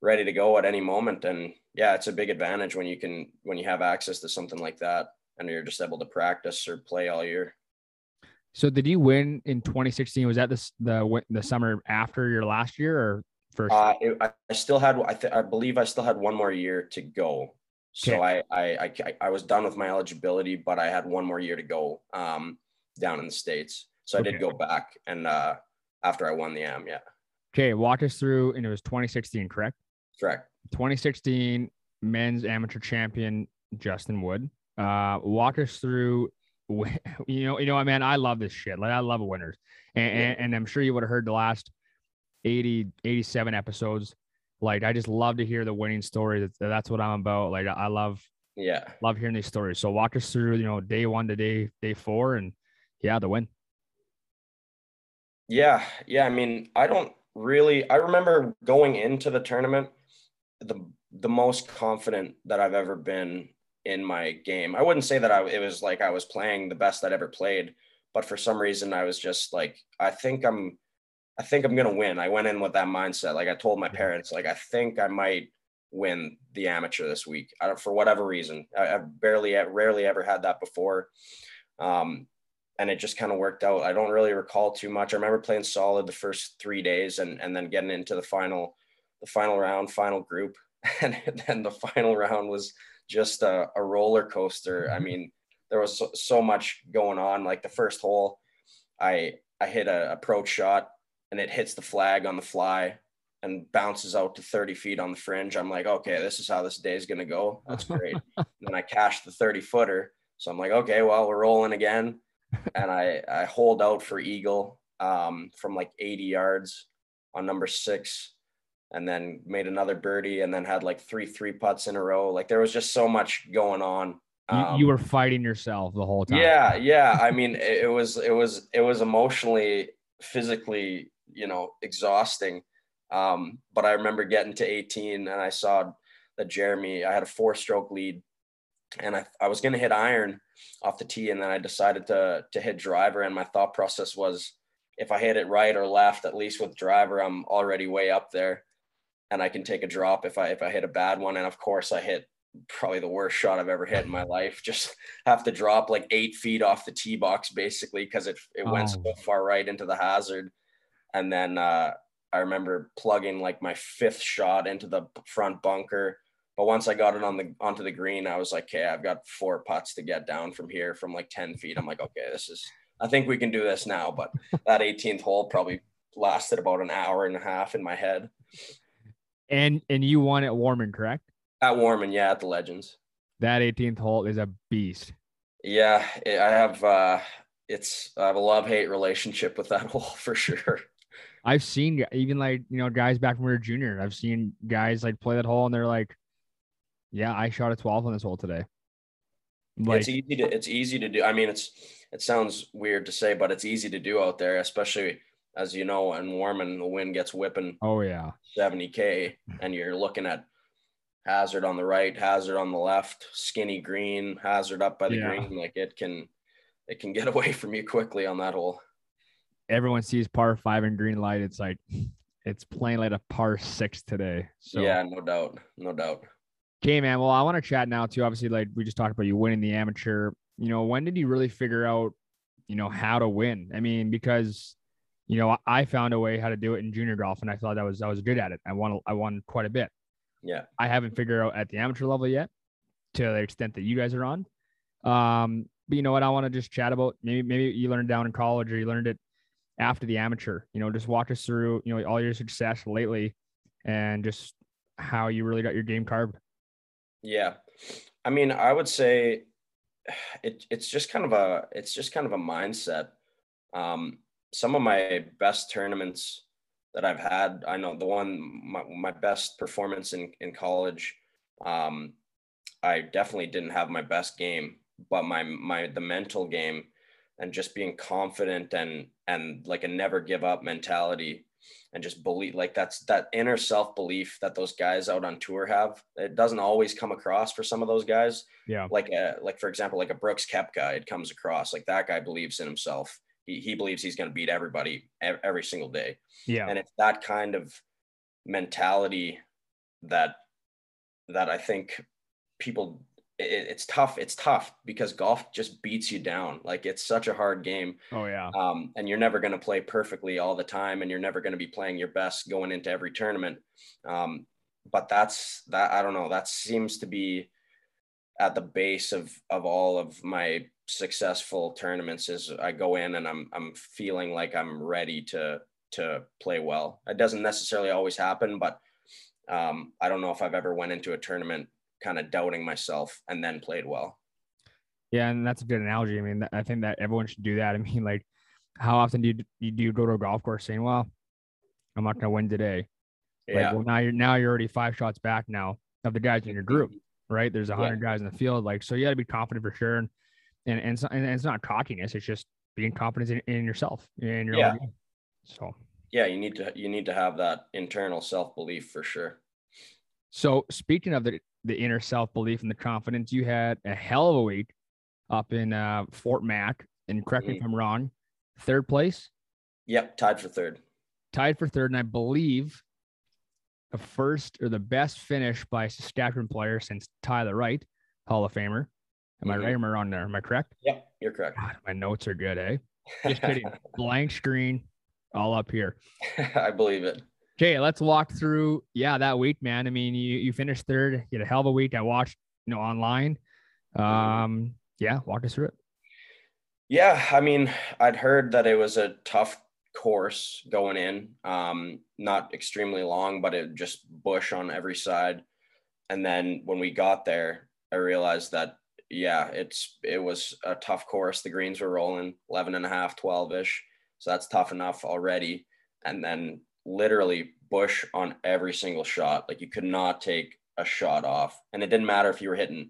ready to go at any moment. And yeah, it's a big advantage when you can, when you have access to something like that and you're just able to practice or play all year. So did you win in 2016? Was that the summer after your last year or first? I believe I still had one more year to go. So okay. I was done with my eligibility, but I had one more year to go down in the States. So okay. I did go back and after I won the AM. Yeah. Okay. Walk us through, and it was 2016, correct? Correct. 2016 men's amateur champion, Justin Wood. Walk us through, you know, man, I love this shit. Like I love winners. And I'm sure you would have heard the last 87 episodes. Like, I just love to hear the winning story. That's what I'm about. Like, I love hearing these stories. So walk us through, you know, day one to day four and yeah, the win. Yeah. I mean, I remember going into the tournament, the most confident that I've ever been in my game. I wouldn't say that it was like I was playing the best I'd ever played, but for some reason I was just like, I think I'm going to win. I went in with that mindset. Like I told my parents, like, I think I might win the amateur this week. I don't, for whatever reason, I've rarely ever had that before. And it just kind of worked out. I don't really recall too much. I remember playing solid the first 3 days and then getting into the final round, final group. And then the final round was just a roller coaster. I mean, there was so much going on. Like the first hole, I hit an approach shot and it hits the flag on the fly and bounces out to 30 feet on the fringe. I'm like, okay, this is how this day is going to go. That's great. And then I cashed the 30 footer. So I'm like, okay, well, we're rolling again. And I hold out for eagle from like 80 yards on number 6 and then made another birdie and then had like three putts in a row. Like there was just so much going on. You were fighting yourself the whole time. Yeah. I mean, it was emotionally, physically, you know, exhausting. But I remember getting to 18 and I saw that I had a 4-stroke lead and I was going to hit iron off the tee. And then I decided to hit driver. And my thought process was, if I hit it right or left, at least with driver, I'm already way up there and I can take a drop if I hit a bad one. And of course I hit probably the worst shot I've ever hit in my life. Just have to drop like 8 feet off the tee box, basically, because it went so far right into the hazard. And then I remember plugging like my 5th shot into the front bunker. But once I got it onto the green, I was like, okay, I've got 4 putts to get down from here from like 10 feet. I'm like, okay, I think we can do this now. But that 18th hole probably lasted about an hour and a half in my head. And you won at Warman, correct? At Warman, yeah, at the Legends. That 18th hole is a beast. Yeah, I have a love-hate relationship with that hole for sure. I've seen even like, you know, guys back when we were junior, I've seen guys like play that hole and they're like, yeah, I shot a 12 on this hole today. Like, it's easy to do. I mean, it sounds weird to say, but it's easy to do out there, especially as you know, and Warman, the wind gets whipping. Oh yeah, 70K, and you're looking at hazard on the right, hazard on the left, skinny green, hazard up by the green. Like it can get away from you quickly on that hole. Everyone sees par 5 in green light. It's like it's playing like a par 6 today. So yeah, no doubt. Okay, man. Well, I want to chat now too. Obviously, like we just talked about you winning the amateur, you know, when did you really figure out, you know, how to win? I mean, because, you know, I found a way how to do it in junior golf and I thought I was good at it. I won quite a bit. Yeah. I haven't figured out at the amateur level yet to the extent that you guys are on. But you know what, I want to just chat about maybe you learned down in college or you learned it after the amateur, you know, just walk us through, you know, all your success lately and just how you really got your game carved. Yeah. I mean, I would say it's just kind of a mindset. Some of my best tournaments that I've had, I know my best performance in college. I definitely didn't have my best game, but the mental game and just being confident and like a never give up mentality and just believe, like, that's that inner self-belief that those guys out on tour have. It doesn't always come across for some of those guys. Yeah. Like for example, like a Brooks Koepka, it comes across like that guy believes in himself. He believes he's going to beat everybody every single day. Yeah. And it's that kind of mentality that I think people, it's tough because golf just beats you down. Like, it's such a hard game. Oh yeah. And you're never going to play perfectly all the time, and you're never going to be playing your best going into every tournament. But I don't know, that seems to be at the base of all of my successful tournaments. Is I go in and I'm feeling like I'm ready to play well. It doesn't necessarily always happen, but I don't know if I've ever went into a tournament kind of doubting myself and then played well. Yeah. And that's a good analogy. I mean, I think that everyone should do that. I mean, like, how often do you go to a golf course saying, well, I'm not going to win today. Yeah. Like, well, now you're already 5 shots back now of the guys in your group, right? There's 100 guys in the field. Like, so you gotta be confident for sure. And it's not cockiness. It's just being confident in yourself, in your own game. So yeah, you need to have that internal self-belief for sure. So speaking of the inner self-belief and the confidence, you had a hell of a week up in Fort Mac, and correct me if I'm wrong, third place. Yep. Tied for third. And I believe the first or the best finish by a Saskatchewan player since Tyler Wright, Hall of Famer. Am I right or am I wrong there? Am I correct? Yeah, you're correct. God, my notes are good, eh? Just kidding. Blank screen, all up here. I believe it. Okay, let's walk through, that week, man. I mean, you finished third, you had a hell of a week. I watched, online. Walk us through it. Yeah, I mean, I'd heard that it was a tough course going in. Not extremely long, but it just bush on every side. And then when we got there, I realized that, it was a tough course. The greens were rolling 11 and a half, 12-ish. So that's tough enough already. And then literally bush on every single shot. Like, you could not take a shot off, and it didn't matter if you were hitting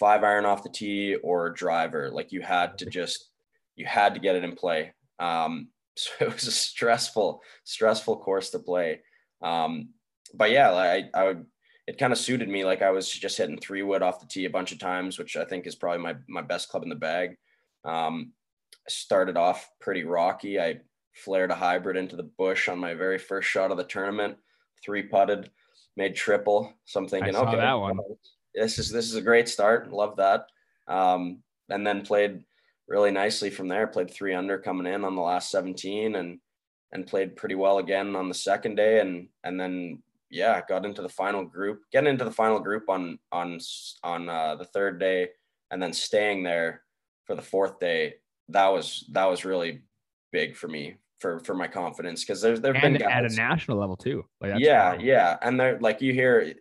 5-iron off the tee or driver. Like, you had to get it in play. So it was a stressful course to play. But yeah, it kind of suited me. Like, I was just hitting 3-wood off the tee a bunch of times, which I think is probably my best club in the bag. Started off pretty rocky. I flared a hybrid into the bush on my very first shot of the tournament, 3-putted, made triple. So I'm thinking, okay, that one. This is a great start. Love that. And then played really nicely from there. Played 3-under coming in on the last 17, and played pretty well again on the second day. And then, got into the final group, on the third day, and then staying there for the fourth day. That was really big for me, for my confidence, because there've been guys at a national level too. Like, that's and they're like,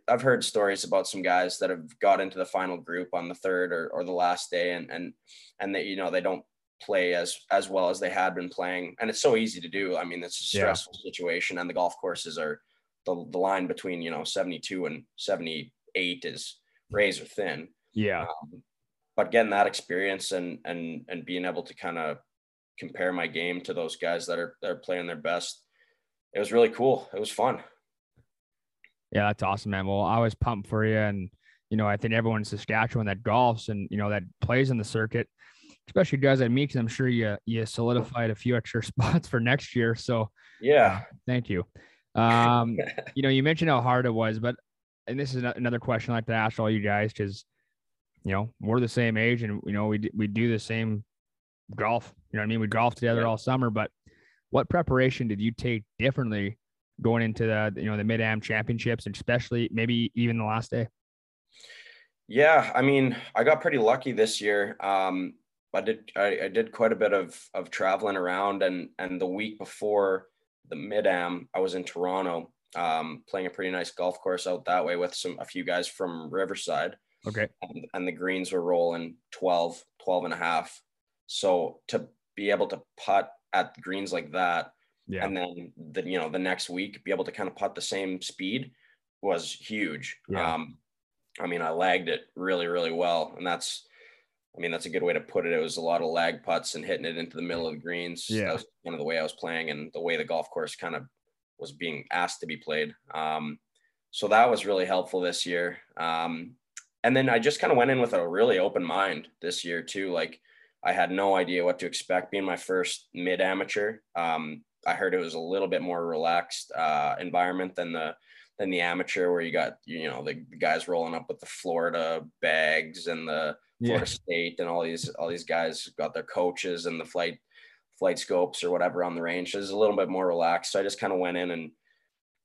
I've heard stories about some guys that have got into the final group on the third or the last day, and that they don't play as well as they had been playing, and it's so easy to do. I mean, it's a stressful situation, and the golf courses are the line between 72 and 78 is razor thin. Yeah. But getting that experience and being able to kind of compare my game to those guys that are playing their best, it was really cool. It was fun. Yeah, that's awesome, man. Well, I was pumped for you, and I think everyone in Saskatchewan that golfs and that plays in the circuit, especially guys like me, because I'm sure you solidified a few extra spots for next year. So yeah, thank you. You mentioned how hard it was, but and this is another question I like to ask all you guys, because we're the same age, and we do the same golf. We golf together all summer. But what preparation did you take differently going into the the Mid-Am Championships, and especially maybe even the last day? Yeah, I mean, I got pretty lucky this year. I did quite a bit of traveling around, and the week before the Mid-Am, I was in Toronto, playing a pretty nice golf course out that way with a few guys from Riverside. Okay. And the greens were rolling 12 and a half. So to be able to putt at greens like that, and then the next week be able to kind of putt the same speed was huge. Yeah. I mean, I lagged it really, really well. And that's a good way to put it. It was a lot of lag putts and hitting it into the middle of the greens. Yeah. That was kind of the way I was playing, and the way the golf course kind of was being asked to be played. So that was really helpful this year. And then I just kind of went in with a really open mind this year too. Like, I had no idea what to expect being my first mid amateur. I heard it was a little bit more relaxed environment than the amateur, where you got, you know, the guys rolling up with the Florida bags and the Florida State and all these guys got their coaches and the flight scopes or whatever on the range. It was a little bit more relaxed. So I just kind of went in and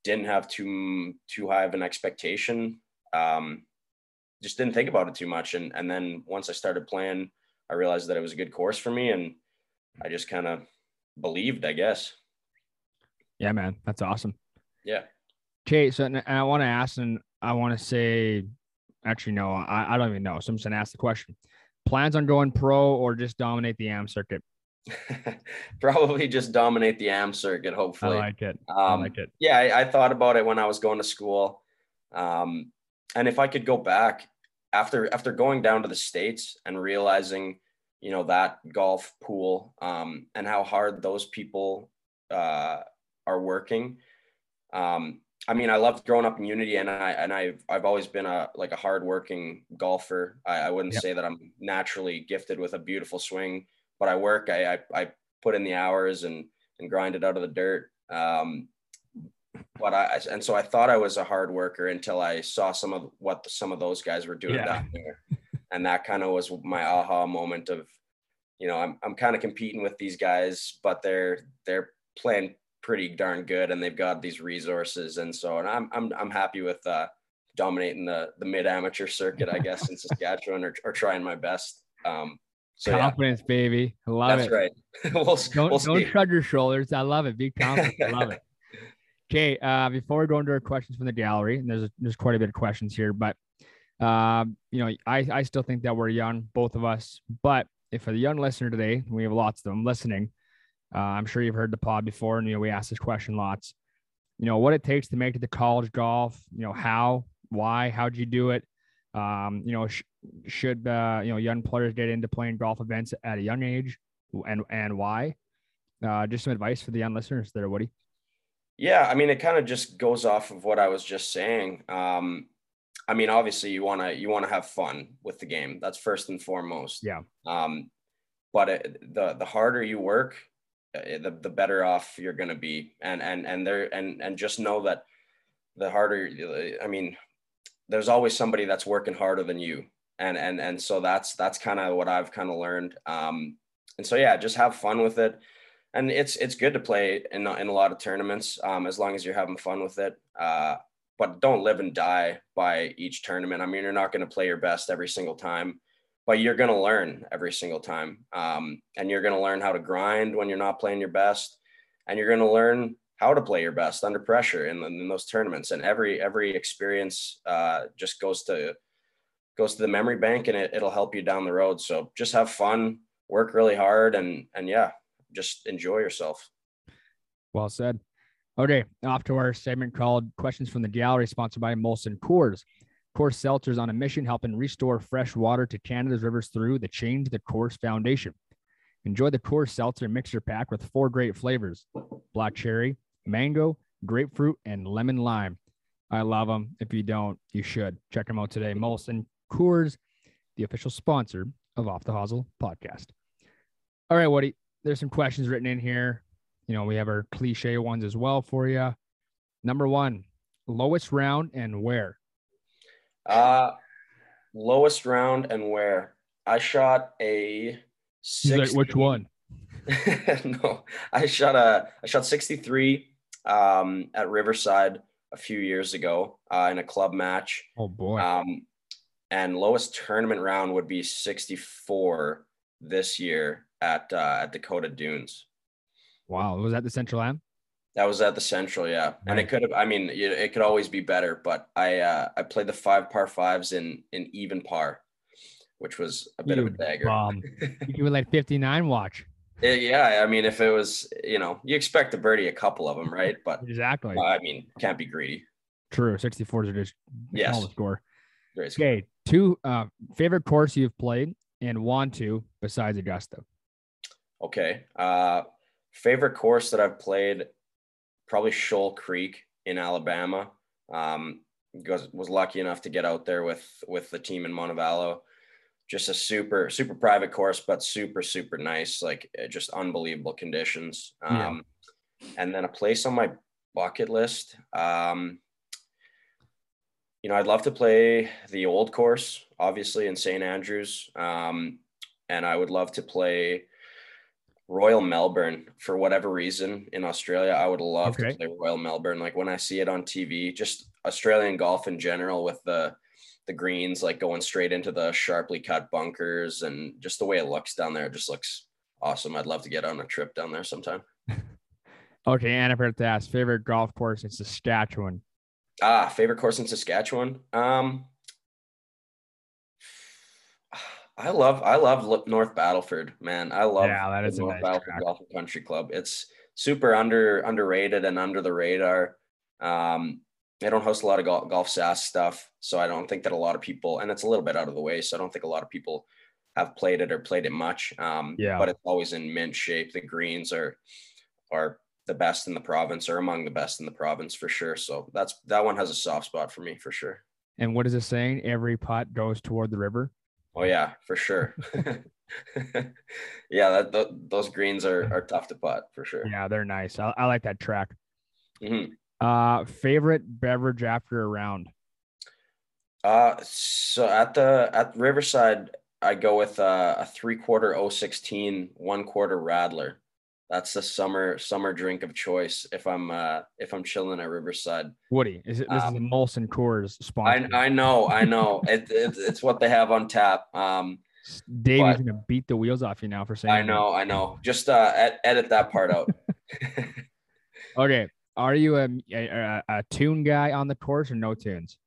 didn't have too high of an expectation. Just didn't think about it too much. And then once I started playing, I realized that it was a good course for me, and I just kind of believed, I guess. Yeah, man, that's awesome. Yeah. Okay, so I want to ask, and I want to say, actually, no, I don't even know. So I'm just going to ask the question. Plans on going pro or just dominate the AM circuit? Probably just dominate the AM circuit, hopefully. I like it. Yeah, I thought about it when I was going to school. And if I could go back after going down to the States and realizing, you know, that golf pool and how hard those people are working. I mean, I loved growing up in Unity, and I've always been a hardworking golfer. I wouldn't say that I'm naturally gifted with a beautiful swing, but I work. I put in the hours and grind it out of the dirt. So I thought I was a hard worker until I saw some of those guys were doing down there, and that kind of was my aha moment of, you know, I'm kind of competing with these guys, but they're playing pretty darn good, and they've got these resources, and I'm happy with dominating the mid amateur circuit, I guess, in Saskatchewan, or trying my best. Confidence, baby, I love it. That's right. Don't shrug your shoulders. I love it. Be confident. I love it. Okay, before we go into our questions from the gallery, and there's quite a bit of questions here, but you know, I still think that we're young, both of us. But if for the young listener today, we have lots of them listening. I'm sure you've heard the pod before, and you know, we ask this question lots. You know, what it takes to make it to college golf. You know, how, why, how'd you do it? You know, should you know, young players get into playing golf events at a young age, and why? Just some advice for the young listeners there, Woody. Yeah, I mean, it kind of just goes off of what I was just saying. I mean, obviously, you wanna have fun with the game. That's first and foremost. Yeah. But the harder you work, the better off you're gonna be. And just know that the harder. I mean, there's always somebody that's working harder than you. And so that's kind of what I've kind of learned. And so yeah, just have fun with it. And it's good to play in a lot of tournaments, as long as you're having fun with it. But don't live and die by each tournament. I mean, you're not going to play your best every single time, but you're going to learn every single time. And you're going to learn how to grind when you're not playing your best. And you're going to learn how to play your best under pressure in those tournaments. And every experience just goes to the memory bank, and it'll help you down the road. So just have fun, work really hard, and yeah. Just enjoy yourself. Well said. Okay, off to our segment called Questions from the Gallery, sponsored by Molson Coors. Coors Seltzer is on a mission helping restore fresh water to Canada's rivers through the Change the Course Foundation. Enjoy the Coors Seltzer mixer pack with 4 great flavors: black cherry, mango, grapefruit, and lemon lime. I love them. If you don't, you should. Check them out today. Molson Coors, the official sponsor of Off the Hosel podcast. All right, Woody. There's some questions written in here. You know, we have our cliche ones as well for you. Number 1, lowest round and where? Lowest round and where? I shot a 60. Like, which one? No, I shot 63 at Riverside a few years ago in a club match. Oh boy. And lowest tournament round would be 64 this year at Dakota Dunes. Wow. Was that the Central Am? That was at the Central, yeah. Nice. And it could have, I mean, it could always be better, but I played the 5 par 5s in even par, which was a bit of a dagger. You were like 59 watch. Yeah. I mean, if it was, you know, you expect to birdie a couple of them, right? But exactly. I mean, can't be greedy. True. 64s are just small score. Great score. Okay. 2 favorite course you've played and want to besides Augusta. Okay. Favorite course that I've played probably Shoal Creek in Alabama. Was lucky enough to get out there with the team in Montevallo. Just a super, super private course, but super, super nice. Like just unbelievable conditions. And then a place on my bucket list. You know, I'd love to play the old course, obviously in St. Andrews. And I would love to play Royal Melbourne for whatever reason in Australia. I would love to play Royal Melbourne. Like when I see it on TV, just Australian golf in general with the greens, like going straight into the sharply cut bunkers and just the way it looks down there, it just looks awesome. I'd love to get on a trip down there sometime. Okay. And I forgot to ask, favorite golf course in Saskatchewan? Favorite course in Saskatchewan. I love North Battleford, man. I love that is North Battleford Golf and Country Club. It's super underrated and under the radar. I don't host a lot of golf SaaS stuff, so I don't think that a lot of people, and it's a little bit out of the way, so I don't think a lot of people have played it or played it much. But it's always in mint shape. The greens are the best in the province, or among the best in the province for sure. So that one has a soft spot for me for sure. And what is it saying? Every putt goes toward the river. Oh yeah, for sure. Those greens are tough to putt for sure. Yeah, they're nice. I like that track. Mm-hmm. Favorite beverage after a round? So at Riverside, I go with a 3/4 016, 1/4 Radler. That's the summer drink of choice if I'm chilling at Riverside. Woody, this is the Molson Coors sponsor. I know. It's what they have on tap. Davey's gonna beat the wheels off you now for saying. I know. Just edit that part out. Okay, are you a tune guy on the course or no tunes?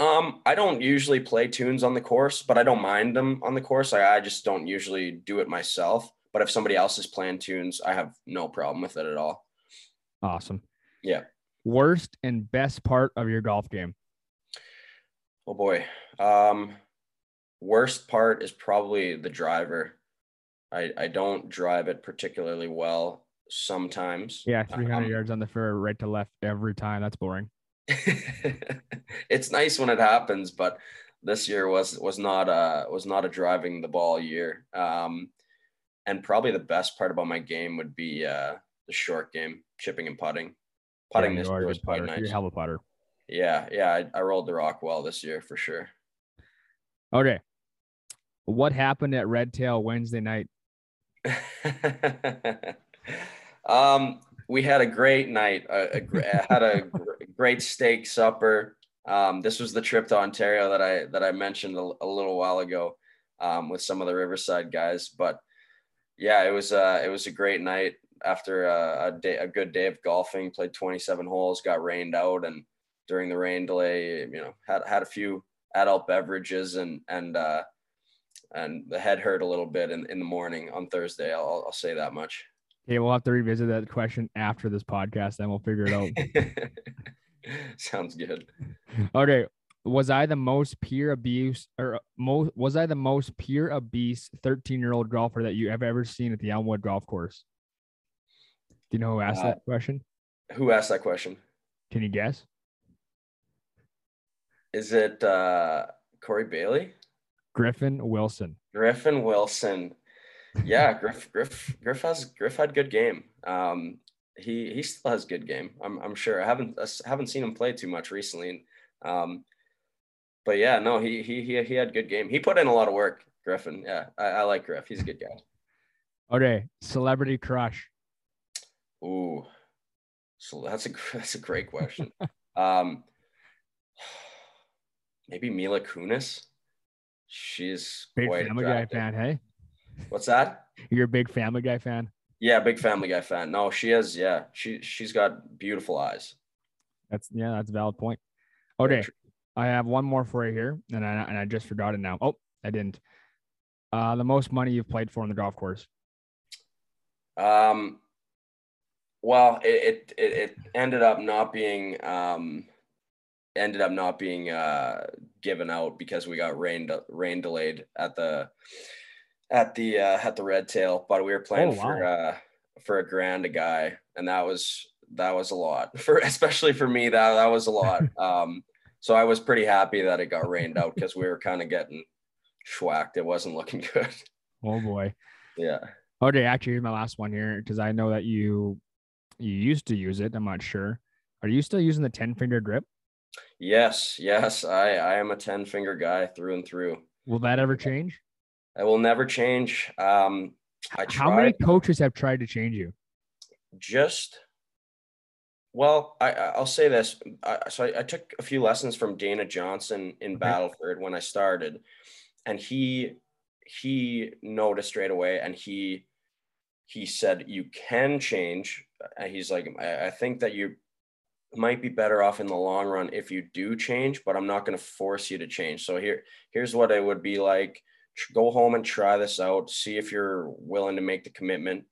I don't usually play tunes on the course, but I don't mind them on the course. I just don't usually do it myself. But if somebody else is playing tunes, I have no problem with it at all. Awesome. Yeah. Worst and best part of your golf game? Oh, boy. Worst part is probably the driver. I don't drive it particularly well sometimes. Yeah, 300 yards on the fairway right to left every time. That's boring. It's nice when it happens, but this year was not a driving the ball year. And probably the best part about my game would be the short game, chipping and putting. Putting this year was quite nice. You're a hell of a putter. Yeah. I rolled the rock well this year for sure. Okay. What happened at Red Tail Wednesday night? We had a great night. I had a great steak supper. This was the trip to Ontario that I mentioned a little while ago with some of the Riverside guys, but yeah, it was a great night after a good day of golfing. Played 27 holes, got rained out, and during the rain delay, you know, had a few adult beverages and the head hurt a little bit in the morning on Thursday. I'll say that much. Okay, we'll have to revisit that question after this podcast, then we'll figure it out. Sounds good. Okay, was I the most peer abuse 13-year-old golfer that you have ever seen at the Elmwood golf course? Do you know who asked that question? Who asked that question? Can you guess? Is it Corey Bailey? Griffin Wilson. Yeah, Griff had good game. He still has good game. I'm sure. I haven't seen him play too much recently. But yeah, no, he had good game. He put in a lot of work, Griffin. Yeah, I like Griff. He's a good guy. Okay, celebrity crush. Ooh, so that's a great question. Maybe Mila Kunis. She's big quite Family attractive. Guy fan. Hey, what's that? You're a big Family Guy fan. Yeah, big Family Guy fan. No, she is. Yeah, she's got beautiful eyes. That's a valid point. Okay. I have one more for you here, and I just forgot it now. Oh, I didn't. The most money you've played for on the golf course? Well, it ended up not being given out because we got rain delayed at the Red Tail, but we were playing for $1,000 a guy, and that was that was a lot for, especially for me, that was a lot. So I was pretty happy that it got rained out because we were kind of getting schwacked. It wasn't looking good. Oh boy. Yeah. Okay. Actually, here's my last one here. Cause I know that you used to use it. I'm not sure. Are you still using the 10 finger grip? Yes. Yes. I am a 10 finger guy through and through. Will that ever change? It will never change. How many coaches have tried to change you? Well, I'll say this. So I took a few lessons from Dana Johnson in Battleford when I started, and he noticed straight away. And he said, you can change. And he's like, I think that you might be better off in the long run if you do change, but I'm not going to force you to change. So here's what it would be like. Go home and try this out. See if you're willing to make the commitment.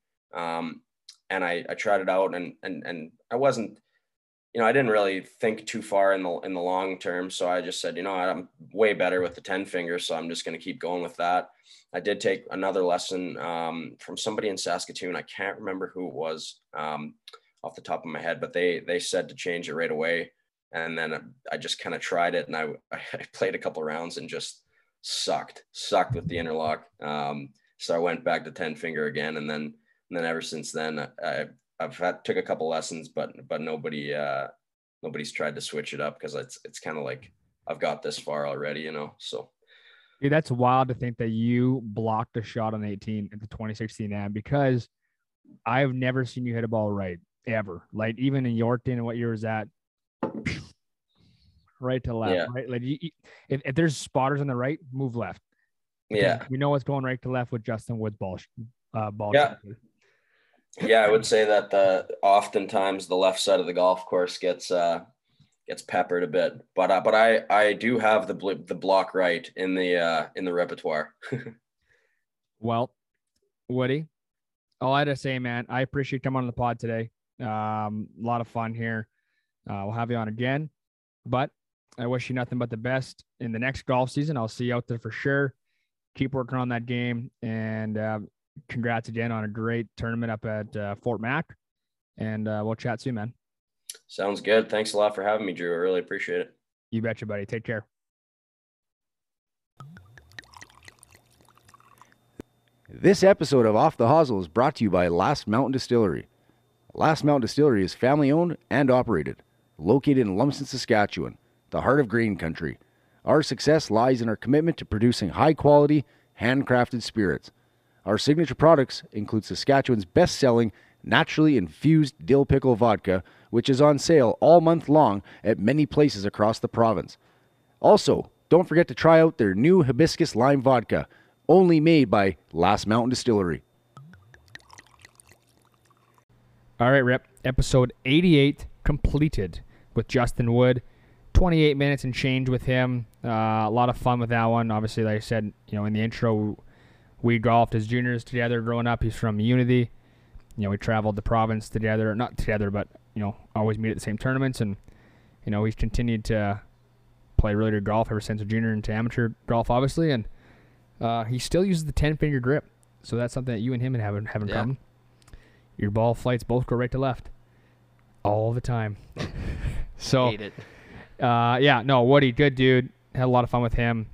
And I tried it out, and I wasn't, I didn't really think too far in the long term. So I just said, I'm way better with the 10 fingers. So I'm just going to keep going with that. I did take another lesson from somebody in Saskatoon. I can't remember who it was off the top of my head, but they said to change it right away. And then I just kind of tried it, and I played a couple rounds and just sucked with the interlock. So I went back to 10 finger again, and then ever since then, I've took a couple lessons, but nobody's tried to switch it up because it's kind of like I've got this far already, So, dude, that's wild to think that you blocked a shot on 18 at the 2016 Am, because I've never seen you hit a ball right ever. Like even in Yorkton and what year was that? Right to left, yeah. Right? Like if there's spotters on the right, move left. Yeah, we know what's going right to left with Justin Wood's ball. Yeah. Shooter. Yeah, I would say that oftentimes the left side of the golf course gets peppered a bit, but I do have the block right in the repertoire. Well, Woody, all I had to say, man, I appreciate you coming on the pod today. A lot of fun here. We'll have you on again, but I wish you nothing but the best in the next golf season. I'll see you out there for sure. Keep working on that game, and congrats again on a great tournament up at Fort Mac, and we'll chat soon, man. Sounds good. Thanks a lot for having me, Drew. I really appreciate it. You betcha, buddy. Take care. This episode of Off the Hosel is brought to you by Last Mountain Distillery. Last Mountain Distillery is family-owned and operated, located in Lumsden, Saskatchewan, the heart of grain country. Our success lies in our commitment to producing high-quality, handcrafted spirits. Our signature products include Saskatchewan's best-selling, naturally infused dill pickle vodka, which is on sale all month long at many places across the province. Also, don't forget to try out their new hibiscus lime vodka, only made by Last Mountain Distillery. All right, Rip. Episode 88 completed with Justin Wood. 28 minutes and change with him. A lot of fun with that one. Obviously, like I said, in the intro, we golfed as juniors together growing up. He's from Unity. We traveled the province together. Not together, but, always meet at the same tournaments. And, he's continued to play really good golf ever since a junior into amateur golf, obviously. And he still uses the 10-finger grip. So that's something that you and him have in common. Your ball flights both go right to left all the time. So, hate it. Woody, good dude. Had a lot of fun with him.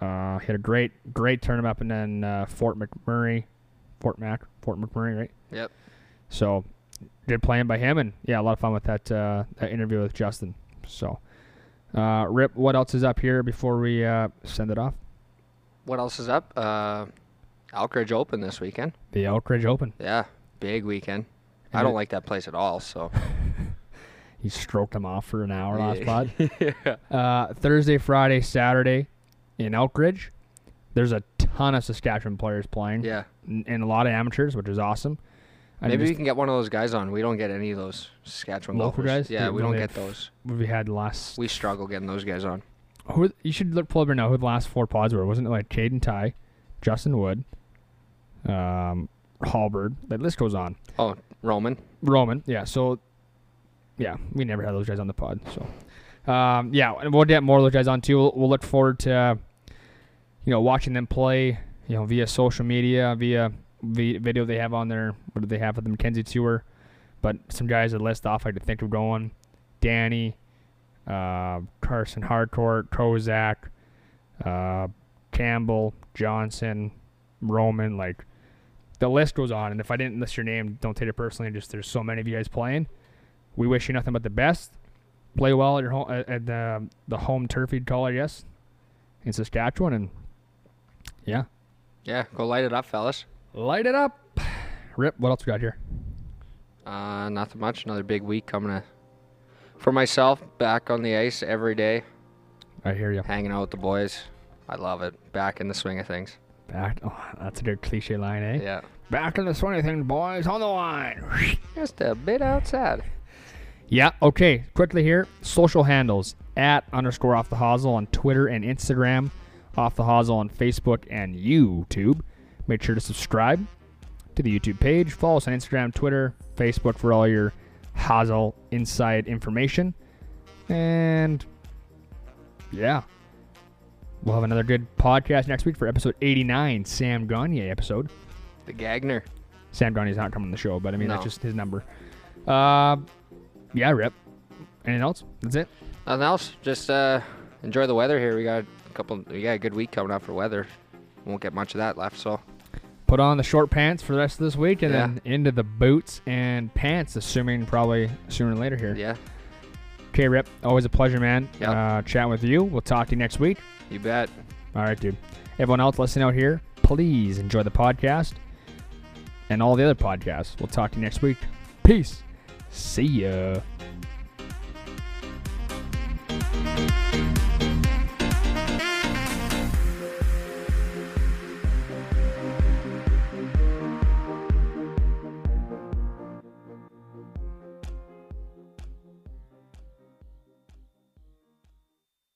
Hit a great tournament up in Fort McMurray, right? Yep. So, good playing by him, and a lot of fun with that interview with Justin. So, Rip, what else is up here before we send it off? What else is up? Elkridge Open this weekend. The Elkridge Open. Yeah, big weekend. And I don't like that place at all, so. You stroked him off for an hour last pod. Yeah. Thursday, Friday, Saturday. In Elkridge, there's a ton of Saskatchewan players playing. Yeah. And a lot of amateurs, which is awesome. Maybe we can get one of those guys on. We don't get any of those Saskatchewan local guys. Yeah, we don't get those. We had last. We struggle getting those guys on. You should pull up right now who the last four pods were. Wasn't it like Caden Ty, Justin Wood, Halberd? That list goes on. Oh, Roman. Yeah. So, yeah, we never had those guys on the pod. So. And we'll get more of those guys on too. We'll look forward to, watching them play, via social media, via video they have on their, what do they have for the McKenzie Tour. But some guys to list off I could think of going. Danny, Carson Harcourt, Kozak, Campbell, Johnson, Roman. Like, the list goes on. And if I didn't list your name, don't take it personally. Just there's so many of you guys playing. We wish you nothing but the best. Play well at your home, at the home turf, you'd call it, I guess, in Saskatchewan. And yeah. Yeah, go light it up, fellas. Light it up. Rip, what else we got here? Nothing much. Another big week coming up. For myself, back on the ice every day. I hear you. Hanging out with the boys. I love it. Back in the swing of things. Back. Oh, that's a good cliche line, eh? Yeah. Back in the swing of things, boys. On the line. Just a bit outside. Yeah, okay. Quickly here, social handles, @_offthehosel on Twitter and Instagram, Off the Hosel on Facebook and YouTube. Make sure to subscribe to the YouTube page. Follow us on Instagram, Twitter, Facebook for all your Hosel inside information. And yeah, we'll have another good podcast next week for episode 89, Sam Gagne episode. The Gagner. Sam Gagne's not coming on the show, but I mean, no, that's just his number. Yeah, Rip. Anything else? That's it? Nothing else. Just enjoy the weather here. We got a good week coming up for weather. Won't get much of that left, so put on the short pants for the rest of this week, and then into the boots and pants, assuming probably sooner than later here. Yeah. Okay, Rip. Always a pleasure, man. Yep. Chat with you. We'll talk to you next week. You bet. All right, dude. Everyone else listening out here, please enjoy the podcast and all the other podcasts. We'll talk to you next week. Peace. See ya.